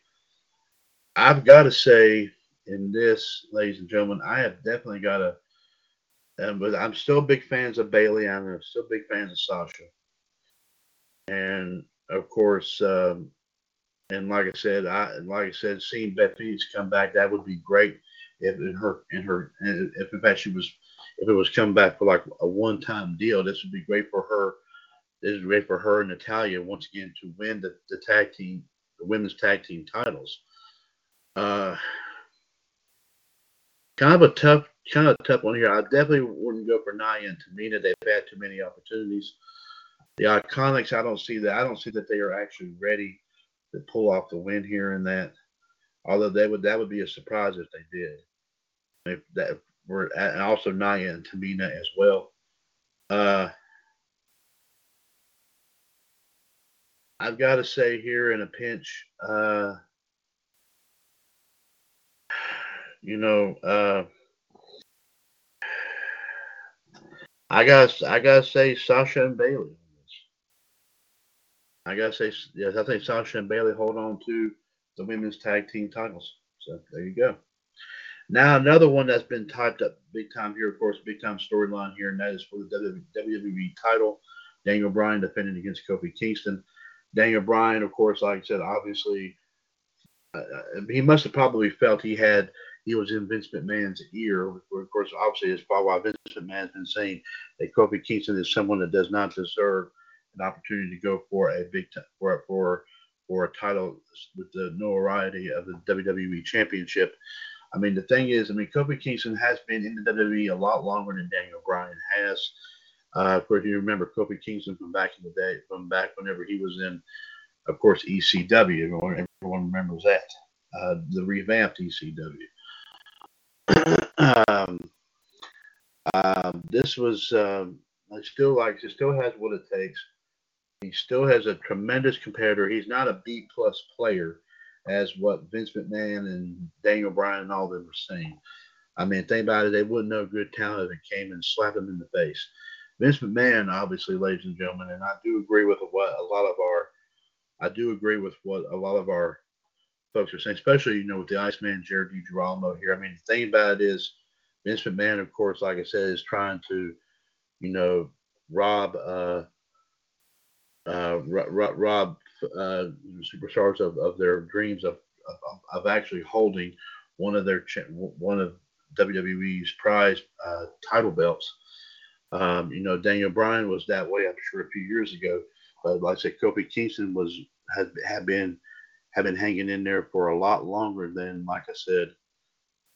I've got to say in this, ladies and gentlemen, I have definitely got to. But I'm still big fans of Bayley. I'm still big fans of Sasha. And of course, and like I said, seeing Beth Phoenix come back, that would be great. If if it was come back for like a one-time deal, this would be great for her. This is great for her and Natalya once again to win the tag team, the women's tag team titles. Kind of a tough one here. I definitely wouldn't go for Nia and Tamina. They've had too many opportunities. The Iconics, I don't see that. I don't see that they are actually ready to pull off the win here in that. Although that would be a surprise if they did. If that were, and also Nia and Tamina as well. I've got to say here in a pinch, I gotta say Sasha and Bayley. I gotta say, yes, I think Sasha and Bayley hold on to the women's tag team titles. So there you go. Now another one that's been typed up big time here, of course, big time storyline here, and that is for the WWE title. Daniel Bryan defending against Kofi Kingston. Daniel Bryan, of course, like I said, obviously he must have probably felt he was in Vince McMahon's ear. Of course, obviously, it's probably why Vince McMahon's been saying that Kofi Kingston is someone that does not deserve an opportunity to go for a big for a title with the notoriety of the WWE Championship. I mean, the thing is, Kofi Kingston has been in the WWE a lot longer than Daniel Bryan has. Of course, you remember Kofi Kingston from back in the day, from back whenever he was in, of course, ECW. Everyone remembers that, the revamped ECW. This was he still has what it takes. He still has a tremendous competitor. He's not a B+ player, as what Vince McMahon and Daniel Bryan and all them were saying. I mean, think about it. They wouldn't know good talent if it came and slapped him in the face. Vince McMahon, obviously, ladies and gentlemen, and I do agree with what a lot of our folks are saying, especially, with the Iceman, Jared DiGirolamo here. I mean, the thing about it is Vince McMahon, of course, like I said, is trying to, rob superstars of their dreams of actually holding one of WWE's prized title belts. Daniel Bryan was that way, I'm sure, a few years ago. But like I said, Kofi Kingston had been hanging in there for a lot longer than, like I said,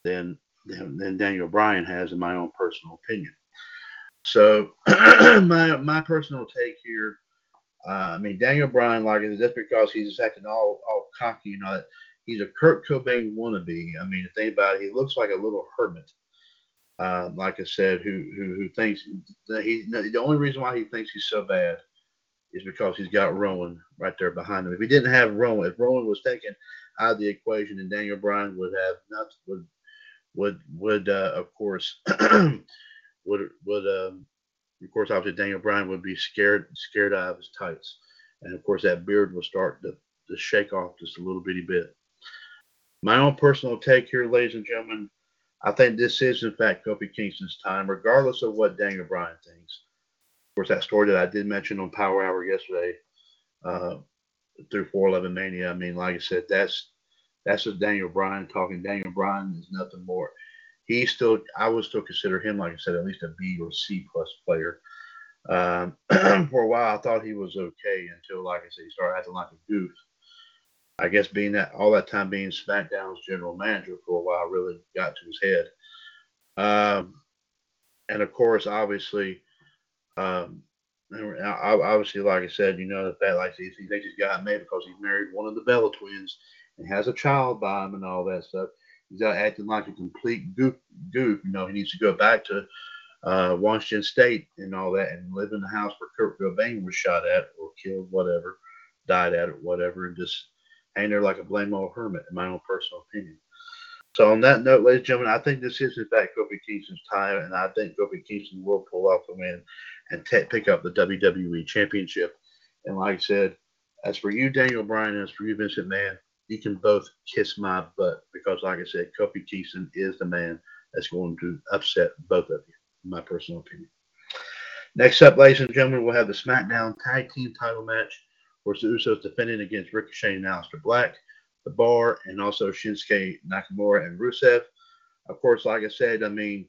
than Daniel Bryan has, in my own personal opinion. So my personal take here, Daniel Bryan, like I said, that's because he's just acting all cocky, he's a Kurt Cobain wannabe. I mean, the thing about it, he looks like a little hermit, like I said, who thinks that the only reason why he thinks he's so bad is because he's got Rowan right there behind him. If he didn't have Rowan, if Rowan was taken out of the equation, then Daniel Bryan would have not obviously Daniel Bryan would be scared out of his tights, and of course that beard will start to shake off just a little bitty bit. My own personal take here, ladies and gentlemen, I think this is in fact Kofi Kingston's time, regardless of what Daniel Bryan thinks. Of course, that story that I did mention on Power Hour yesterday through 411 Mania. Like I said, that's just Daniel Bryan talking. Daniel Bryan is nothing more. I would still consider him, like I said, at least a B or C+ player. For a while, I thought he was okay until, like I said, he started acting like a goof. I guess being that all that time being SmackDown's general manager for a while really got to his head. And of course, obviously. Obviously, like I said, the fact like he thinks he's got made because he married one of the Bella twins and has a child by him and all that stuff. He's out acting like a complete goof. He needs to go back to Washington State and all that, and live in the house where Kurt Cobain was shot at or killed, whatever, died at it, whatever, and just hang there like a blame old hermit, in my own personal opinion. So on that note, ladies and gentlemen, I think this is, in fact, Kofi Kingston's time, and I think Kofi Kingston will pull off the win and pick up the WWE Championship. And like I said, as for you, Daniel Bryan, and as for you, Vince McMahon, you can both kiss my butt because, like I said, Kofi Kingston is the man that's going to upset both of you, in my personal opinion. Next up, ladies and gentlemen, we'll have the SmackDown Tag Team title match where the Usos defending against Ricochet and Aleister Black, The Bar, and also Shinsuke Nakamura and Rusev. Of course, like I said, I mean,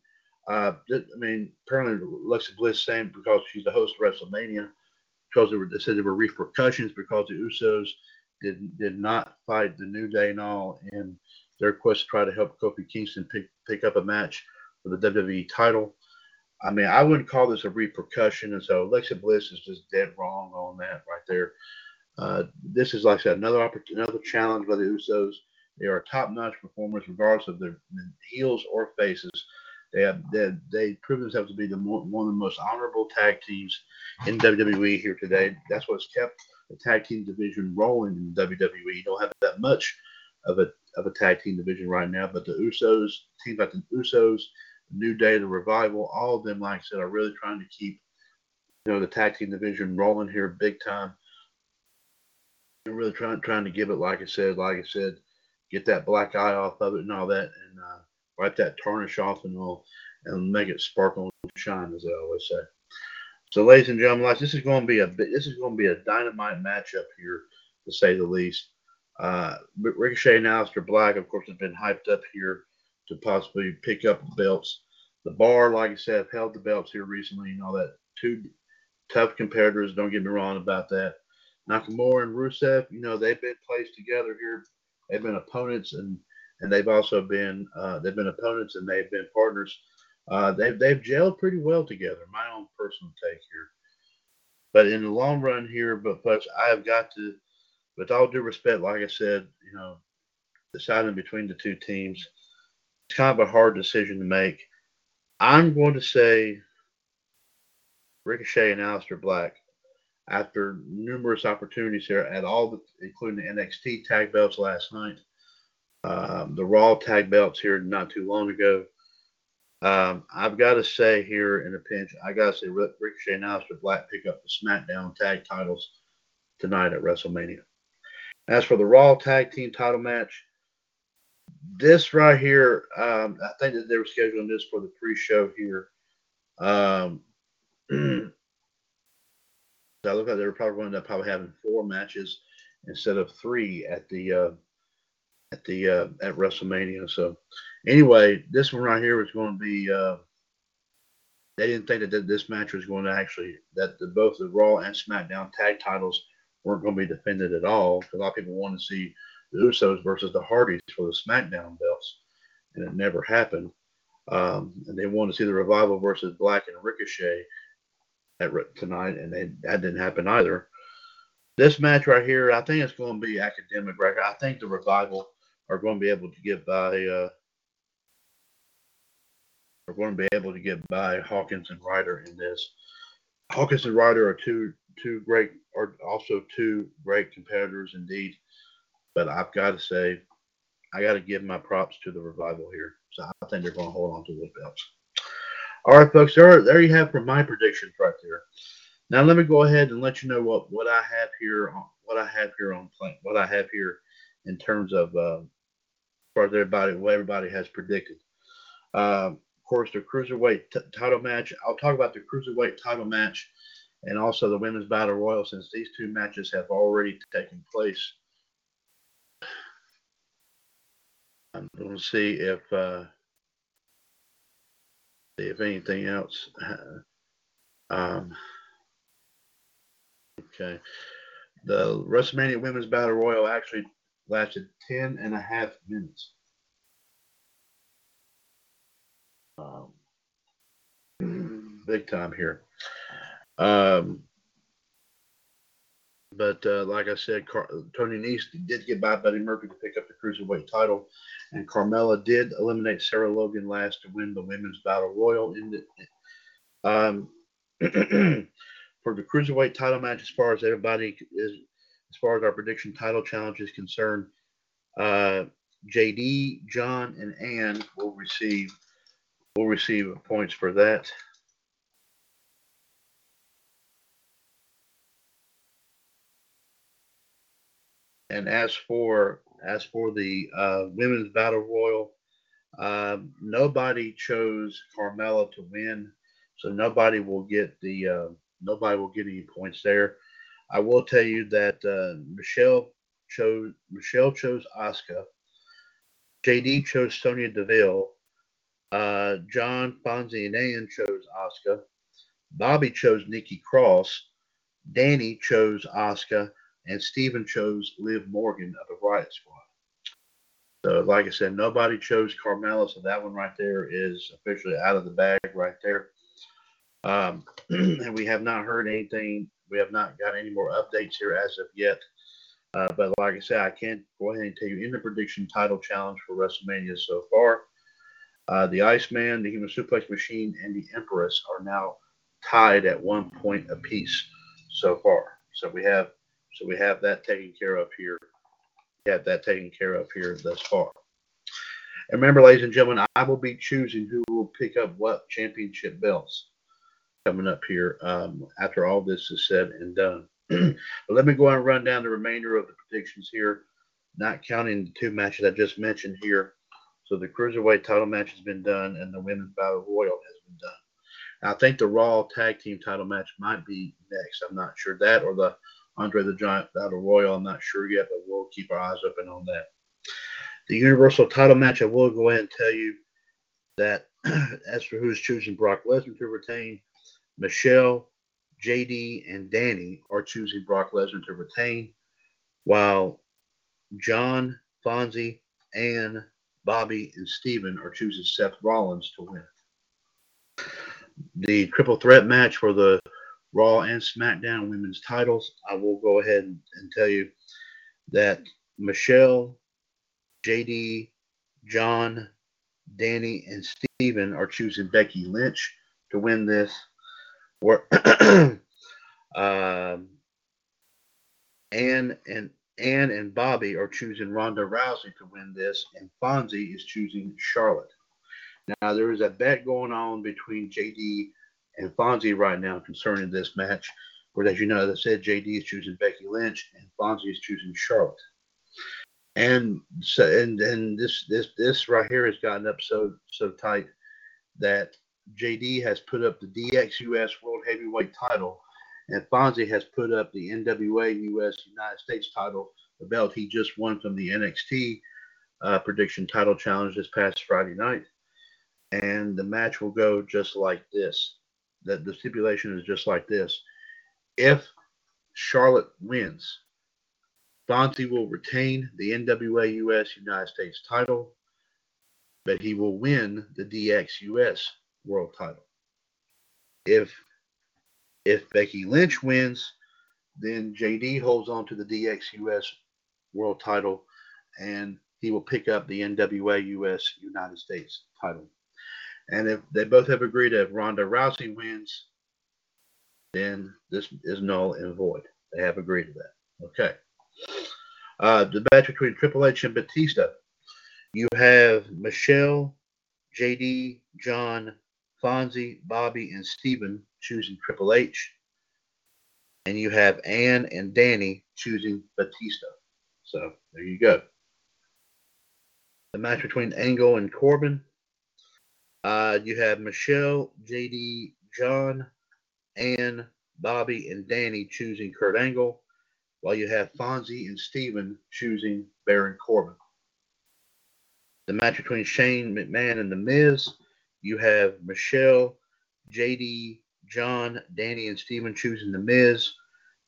apparently Alexa Bliss saying, because she's the host of WrestleMania, because they said there were repercussions because the Usos did not fight the New Day and all in their quest to try to help Kofi Kingston pick up a match for the WWE title. I mean, I wouldn't call this a repercussion, and so Alexa Bliss is just dead wrong on that right there. This is, like I said, another challenge by the Usos. They are top-notch performers, regardless of their heels or faces. They prove themselves to be one of the most honorable tag teams in WWE here today. That's what's kept the tag team division rolling in WWE. You don't have that much of a tag team division right now, but the Usos, teams like the Usos, New Day, The Revival, all of them, like I said, are really trying to keep, you know, the tag team division rolling here big time. They're really trying to give it, like I said, get that black eye off of it and all that, and wipe that tarnish off and all, and make it sparkle and shine, as I always say. So, ladies and gentlemen, this is going to be a dynamite matchup here, to say the least. Ricochet and Aleister Black, of course, have been hyped up here to possibly pick up the belts. The Bar, like I said, have held the belts here recently and all that. Two tough competitors, don't get me wrong about that. Nakamura and Rusev, you know, they've been placed together here. They've been opponents, and they've also been they've been opponents, and they've been partners. They've gelled pretty well together. My own personal take here, but in the long run here, but folks, I have got to, with all due respect, like I said, you know, deciding between the two teams, it's kind of a hard decision to make. I'm going to say Ricochet and Aleister Black. After numerous opportunities here at all, including the NXT tag belts last night, the Raw tag belts here not too long ago, I've got to say here in a pinch, I got to say Ricochet and Aleister Black pick up the SmackDown tag titles tonight at WrestleMania. As for the Raw tag team title match, this right here, I think that they were scheduling this for the pre-show here. So I look like they were probably going to end up having four matches instead of three at WrestleMania. So anyway, this one right here was going to be. They didn't think that this match was going to actually, that both the Raw and SmackDown tag titles weren't going to be defended at all. A lot of people wanted to see the Usos versus the Hardys for the SmackDown belts, and it never happened. And they wanted to see the Revival versus Black and Ricochet tonight, and that didn't happen either. This match right here, I think it's going to be academic right here. I think the Revival are going to be able to get by Hawkins and Ryder in this. Hawkins and Ryder are also two great competitors indeed. But I've got to say, I got to give my props to the Revival here. So I think they're going to hold on to those belts. All right, folks, there you have for my predictions right there. Now let me go ahead and let you know what I have here in terms of what everybody has predicted. Of course, the Cruiserweight title match. I'll talk about the Cruiserweight title match and also the Women's Battle Royal, since these two matches have already taken place. I'm going to see if anything else. Okay. The WrestleMania Women's Battle Royal actually lasted 10.5 minutes. Big time here. But like I said, Tony Nese did get by Buddy Murphy to pick up the Cruiserweight title, and Carmella did eliminate Sarah Logan last to win the Women's Battle Royal For the Cruiserweight title match, as far as everybody is, as far as our prediction title challenge is concerned, JD, John, and Ann will receive points for that. And as for the women's battle royal, nobody chose Carmella to win, so nobody will get any points there. I will tell you that Michelle chose Asuka. JD chose Sonya Deville. John, Fonzie, and Ann chose Asuka. Bobby chose Nikki Cross. Danny chose Asuka. And Steven chose Liv Morgan of the Riot Squad. So, like I said, nobody chose Carmella, so that one right there is officially out of the bag right there. And we have not heard anything. We have not got any more updates here as of yet. But like I said, I can't go ahead and tell you in the prediction title challenge for WrestleMania so far. The Iceman, the Human Suplex Machine, and the Empress are now tied at 1 point apiece so far. So we have that taken care of here. We have that taken care of here thus far. And remember, ladies and gentlemen, I will be choosing who will pick up what championship belts coming up here after all this is said and done. But let me go and run down the remainder of the predictions here, not counting the two matches I just mentioned here. So the Cruiserweight title match has been done, and the Women's Battle Royal has been done. And I think the Raw Tag Team title match might be next. I'm not sure that, or the Andre the Giant Battle Royal, I'm not sure yet, but we'll keep our eyes open on that. The Universal title match, I will go ahead and tell you that as for who's choosing Brock Lesnar to retain, Michelle, JD, and Danny are choosing Brock Lesnar to retain, while John, Fonzie, Ann, Bobby, and Steven are choosing Seth Rollins to win. The triple threat match for the Raw and SmackDown women's titles, I will go ahead and tell you that Michelle, JD, John, Danny, and Steven are choosing Becky Lynch to win this. Ann and Bobby are choosing Ronda Rousey to win this, and Fonzie is choosing Charlotte. Now, there is a bet going on between JD and Fonzie right now concerning this match, where, as you know, as I said, JD is choosing Becky Lynch and Fonzie is choosing Charlotte. And so, and this right here has gotten up so tight that JD has put up the DXUS World Heavyweight title, and Fonzie has put up the NWA US United States title, the belt he just won from the NXT prediction title challenge this past Friday night. And the match will go just like this. That the stipulation is just like this. If Charlotte wins, Fonzie will retain the NWA US United States title, but he will win the DXUS world title. If Becky Lynch wins, then JD holds on to the DXUS world title, and he will pick up the NWA US United States title. And if they both have agreed that if Ronda Rousey wins, then this is null and void. They have agreed to that. Okay. The match between Triple H and Batista. You have Michelle, JD, John, Fonzie, Bobby, and Steven choosing Triple H. And you have Ann and Danny choosing Batista. So there you go. The match between Angle and Corbin. You have Michelle, JD, John, Ann, Bobby, and Danny choosing Kurt Angle, while you have Fonzie and Steven choosing Baron Corbin. The match between Shane McMahon and The Miz, you have Michelle, JD, John, Danny, and Steven choosing The Miz,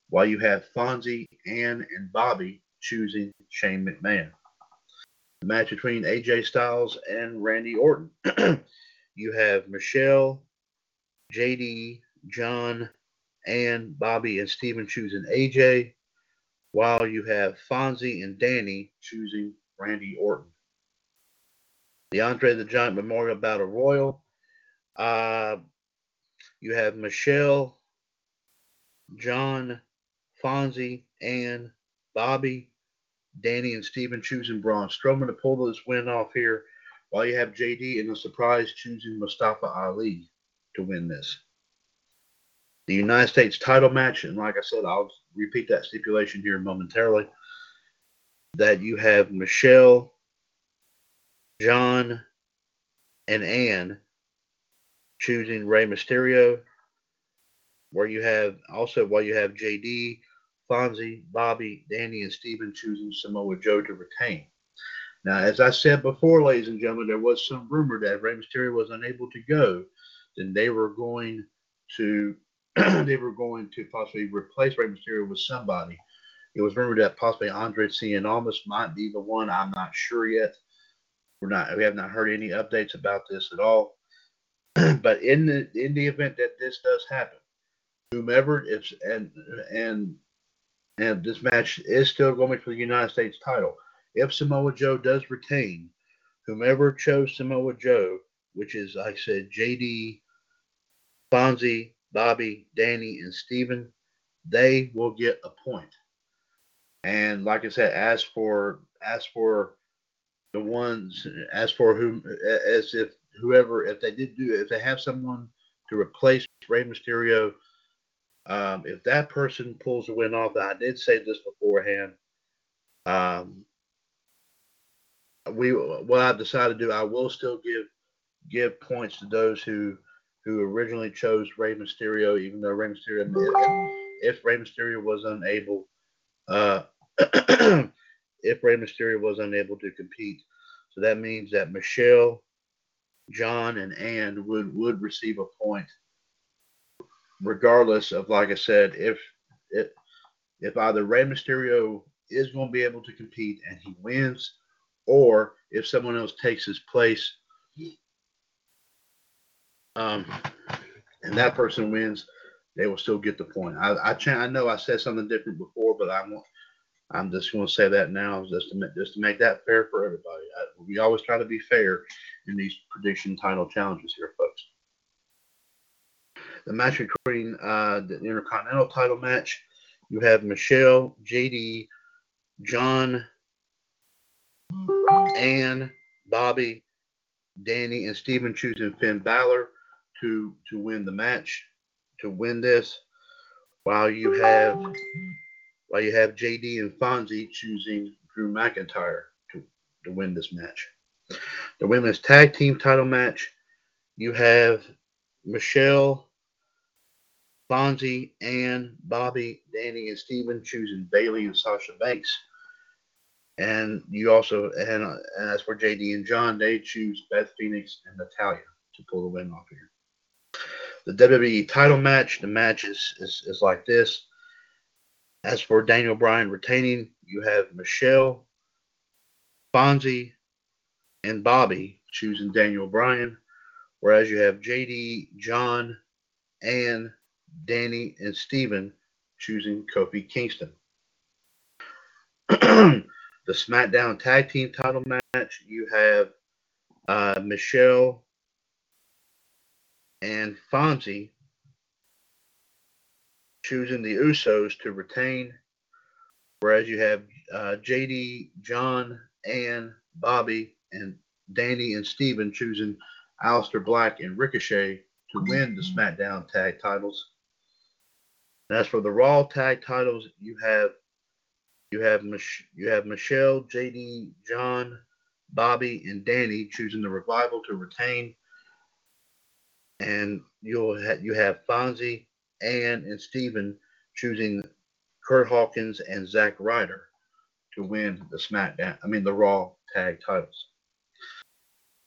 while you have Fonzie, Ann, and Bobby choosing Shane McMahon. The match between AJ Styles and Randy Orton. You have Michelle, JD, John, Ann, Bobby, and Steven choosing AJ, while you have Fonzie and Danny choosing Randy Orton. The Andre the Giant Memorial Battle Royal. You have Michelle, John, Fonzie, Ann, Bobby, Danny, and Steven choosing Braun Strowman to pull this win off here, while you have JD in a surprise choosing Mustafa Ali to win this. The United States title match, and like I said, I'll repeat that stipulation here momentarily, that you have Michelle, John, and Ann choosing Rey Mysterio, where you have also, while you have JD, Fonzie, Bobby, Danny, and Steven choosing Samoa Joe to retain. Now, as I said before, ladies and gentlemen, there was some rumor that Rey Mysterio was unable to go. Then they were going to possibly replace Rey Mysterio with somebody. It was rumored that possibly Andre Cien Almas might be the one. I'm not sure yet. We have not heard any updates about this at all. But in the event that this does happen, whomever it's and this match is still going for the United States title. If Samoa Joe does retain, whomever chose Samoa Joe, which is, like I said, JD, Fonzie, Bobby, Danny, and Steven, they will get a point. And like I said, if they have someone to replace Rey Mysterio, if that person pulls the win off, I did say this beforehand. What I've decided to do, I will still give points to those who originally chose Rey Mysterio, even though Rey Mysterio, if Rey Mysterio was unable, if Rey Mysterio was unable to compete. So that means that Michelle, John, and Ann would receive a point, regardless of, like I said, if either Rey Mysterio is going to be able to compete and he wins, or if someone else takes his place, and that person wins, they will still get the point. I know I said something different before, but I'm just going to say that now just to make that fair for everybody. We always try to be fair in these prediction title challenges here, folks. The match between the Intercontinental title match, you have Michelle, JD, John, Ann, Bobby, Danny, and Steven choosing Finn Balor to win the match, to win this, while you have JD and Fonzie choosing Drew McIntyre to win this match. The women's tag team title match, you have Michelle, Fonzie, Ann, Bobby, Danny, and Steven choosing Bayley and Sasha Banks. And you also, and as for JD and John, they choose Beth Phoenix and Natalya to pull the win off here. The WWE title match, the match is like this. As for Daniel Bryan retaining, you have Michelle, Fonzie, and Bobby choosing Daniel Bryan, whereas you have JD, John, Ann, Danny, and Steven choosing Kofi Kingston. The SmackDown Tag Team title match, you have Michelle and Fonzie choosing the Usos to retain, whereas you have JD, John, Ann, Bobby, and Danny and Steven choosing Aleister Black and Ricochet to win the SmackDown Tag titles. And as for the Raw Tag titles, you have Michelle, JD, John, Bobby, and Danny choosing the Revival to retain, and you have Fonzie, Ann, and Steven choosing Curt Hawkins and Zack Ryder to win the Raw Tag titles.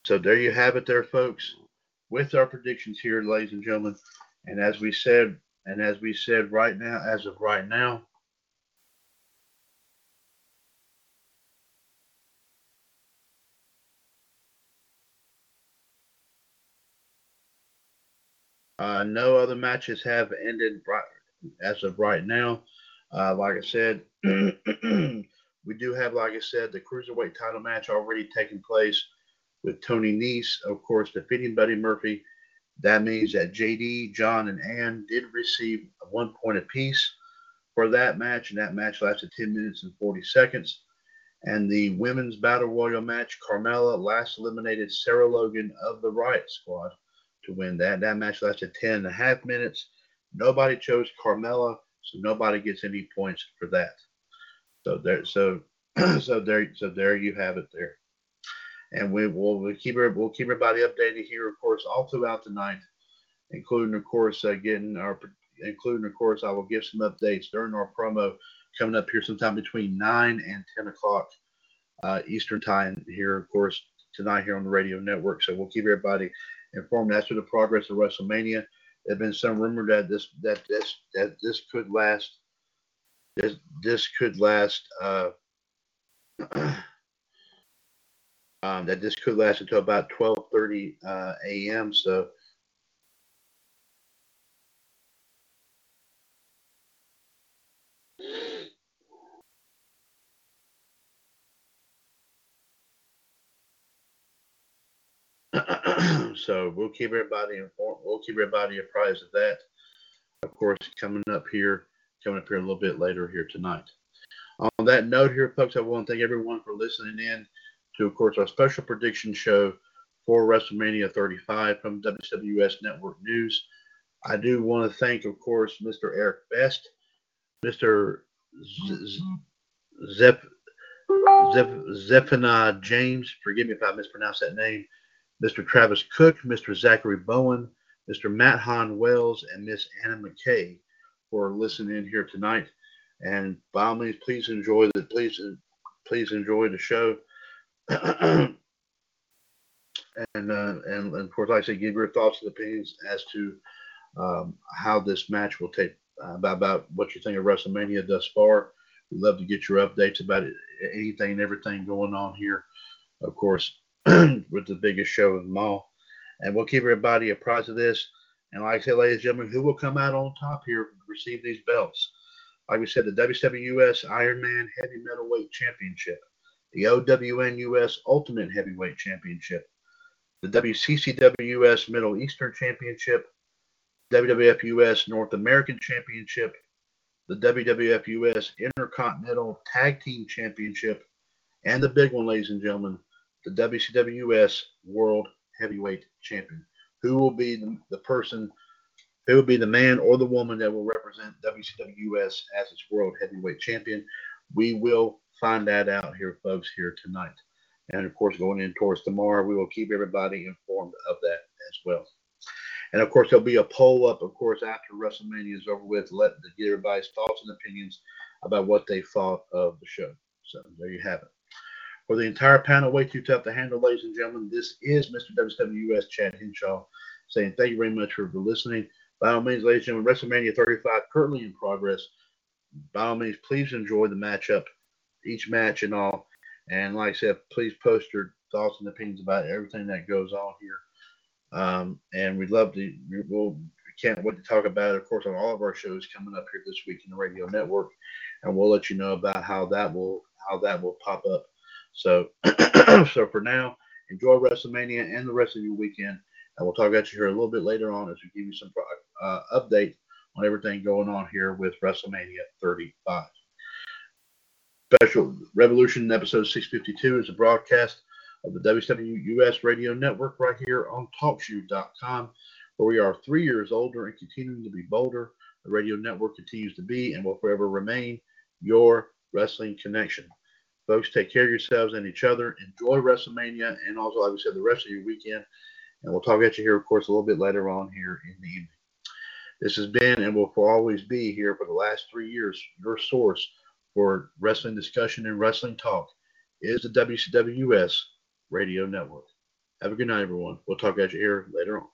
So there you have it, there, folks, with our predictions here, ladies and gentlemen. And as we said, right now, as of right now. No other matches have ended as of right now. Like I said, we do have, like I said, the Cruiserweight title match already taking place with Tony Nese, of course, defeating Buddy Murphy That means that JD, John, and Ann did receive 1 point apiece for that match, and that match lasted 10 minutes and 40 seconds. And the women's battle royal match, Carmella last eliminated Sarah Logan of the Riot Squad to win that. That match lasted 10 and a half minutes. Nobody chose Carmella, so nobody gets any points for that. So there you have it there. And we'll keep everybody updated here, of course, all throughout the night, including, of course, I will give some updates during our promo coming up here sometime between 9 and 10 o'clock Eastern time here, of course, tonight here on the radio network. So we'll keep everybody informed as to the progress of WrestleMania. There's been some rumor that this could last until about 12:30 a.m. So we'll keep everybody informed. We'll keep everybody apprised of that. Of course, coming up here a little bit later here tonight. On that note here, folks, I want to thank everyone for listening in to, of course, our special prediction show for WrestleMania 35 from WCWUS Network News. I do want to thank, of course, Mr. Eric Best, Mr. Zephaniah James, forgive me if I mispronounce that name, Mr. Travis Cook, Mr. Zachary Bowen, Mr. Matt Hahn Wells, and Miss Anna McKay for listening in here tonight. And by all means, please enjoy the show. and of course, like I said, give your thoughts and opinions as to how this match will take, about what you think of WrestleMania thus far. We'd love to get your updates about it, anything and everything going on here, of course, with the biggest show of them all. And we'll keep everybody apprised of this. And like I said, ladies and gentlemen, who will come out on top here and receive these belts? Like we said, the WWUS Iron Man Heavy Metalweight Championship, the OWNUS Ultimate Heavyweight Championship, the WCCWUS Middle Eastern Championship, WWFUS North American Championship, the WWFUS Intercontinental Tag Team Championship, and the big one, ladies and gentlemen, the WCWUS World Heavyweight Champion. Who will be the person, who will be the man or the woman that will represent WCWUS as its World Heavyweight Champion? We will find that out here, folks, here tonight. And, of course, going in towards tomorrow, we will keep everybody informed of that as well. And, of course, there'll be a poll up, of course, after WrestleMania is over with, to get everybody's thoughts and opinions about what they thought of the show. So there you have it. For the entire panel, way too tough to handle, ladies and gentlemen, this is Mr. WWUS Chad Henshaw saying thank you very much for listening. By all means, ladies and gentlemen, WrestleMania 35 currently in progress. By all means, please enjoy the matchup, each match and all. And like I said, please post your thoughts and opinions about everything that goes on here. And we'd love to, can't wait to talk about it, of course, on all of our shows coming up here this week in the radio network. And we'll let you know about how that will pop up. So for now, enjoy WrestleMania and the rest of your weekend. And we'll talk about you here a little bit later on as we give you some update on everything going on here with WrestleMania 35. Special Revolution episode 652 is a broadcast of the WCWUS radio network right here on TalkShoe.com, where we are 3 years older and continuing to be bolder. The radio network continues to be and will forever remain your wrestling connection. Folks, take care of yourselves and each other. Enjoy WrestleMania and also, like we said, the rest of your weekend. And we'll talk at you here, of course, a little bit later on here in the evening. This has been and will always be here for the last 3 years, your source for wrestling discussion and wrestling talk is the WCWUS Radio Network. Have a good night, everyone. We'll talk at you here later on.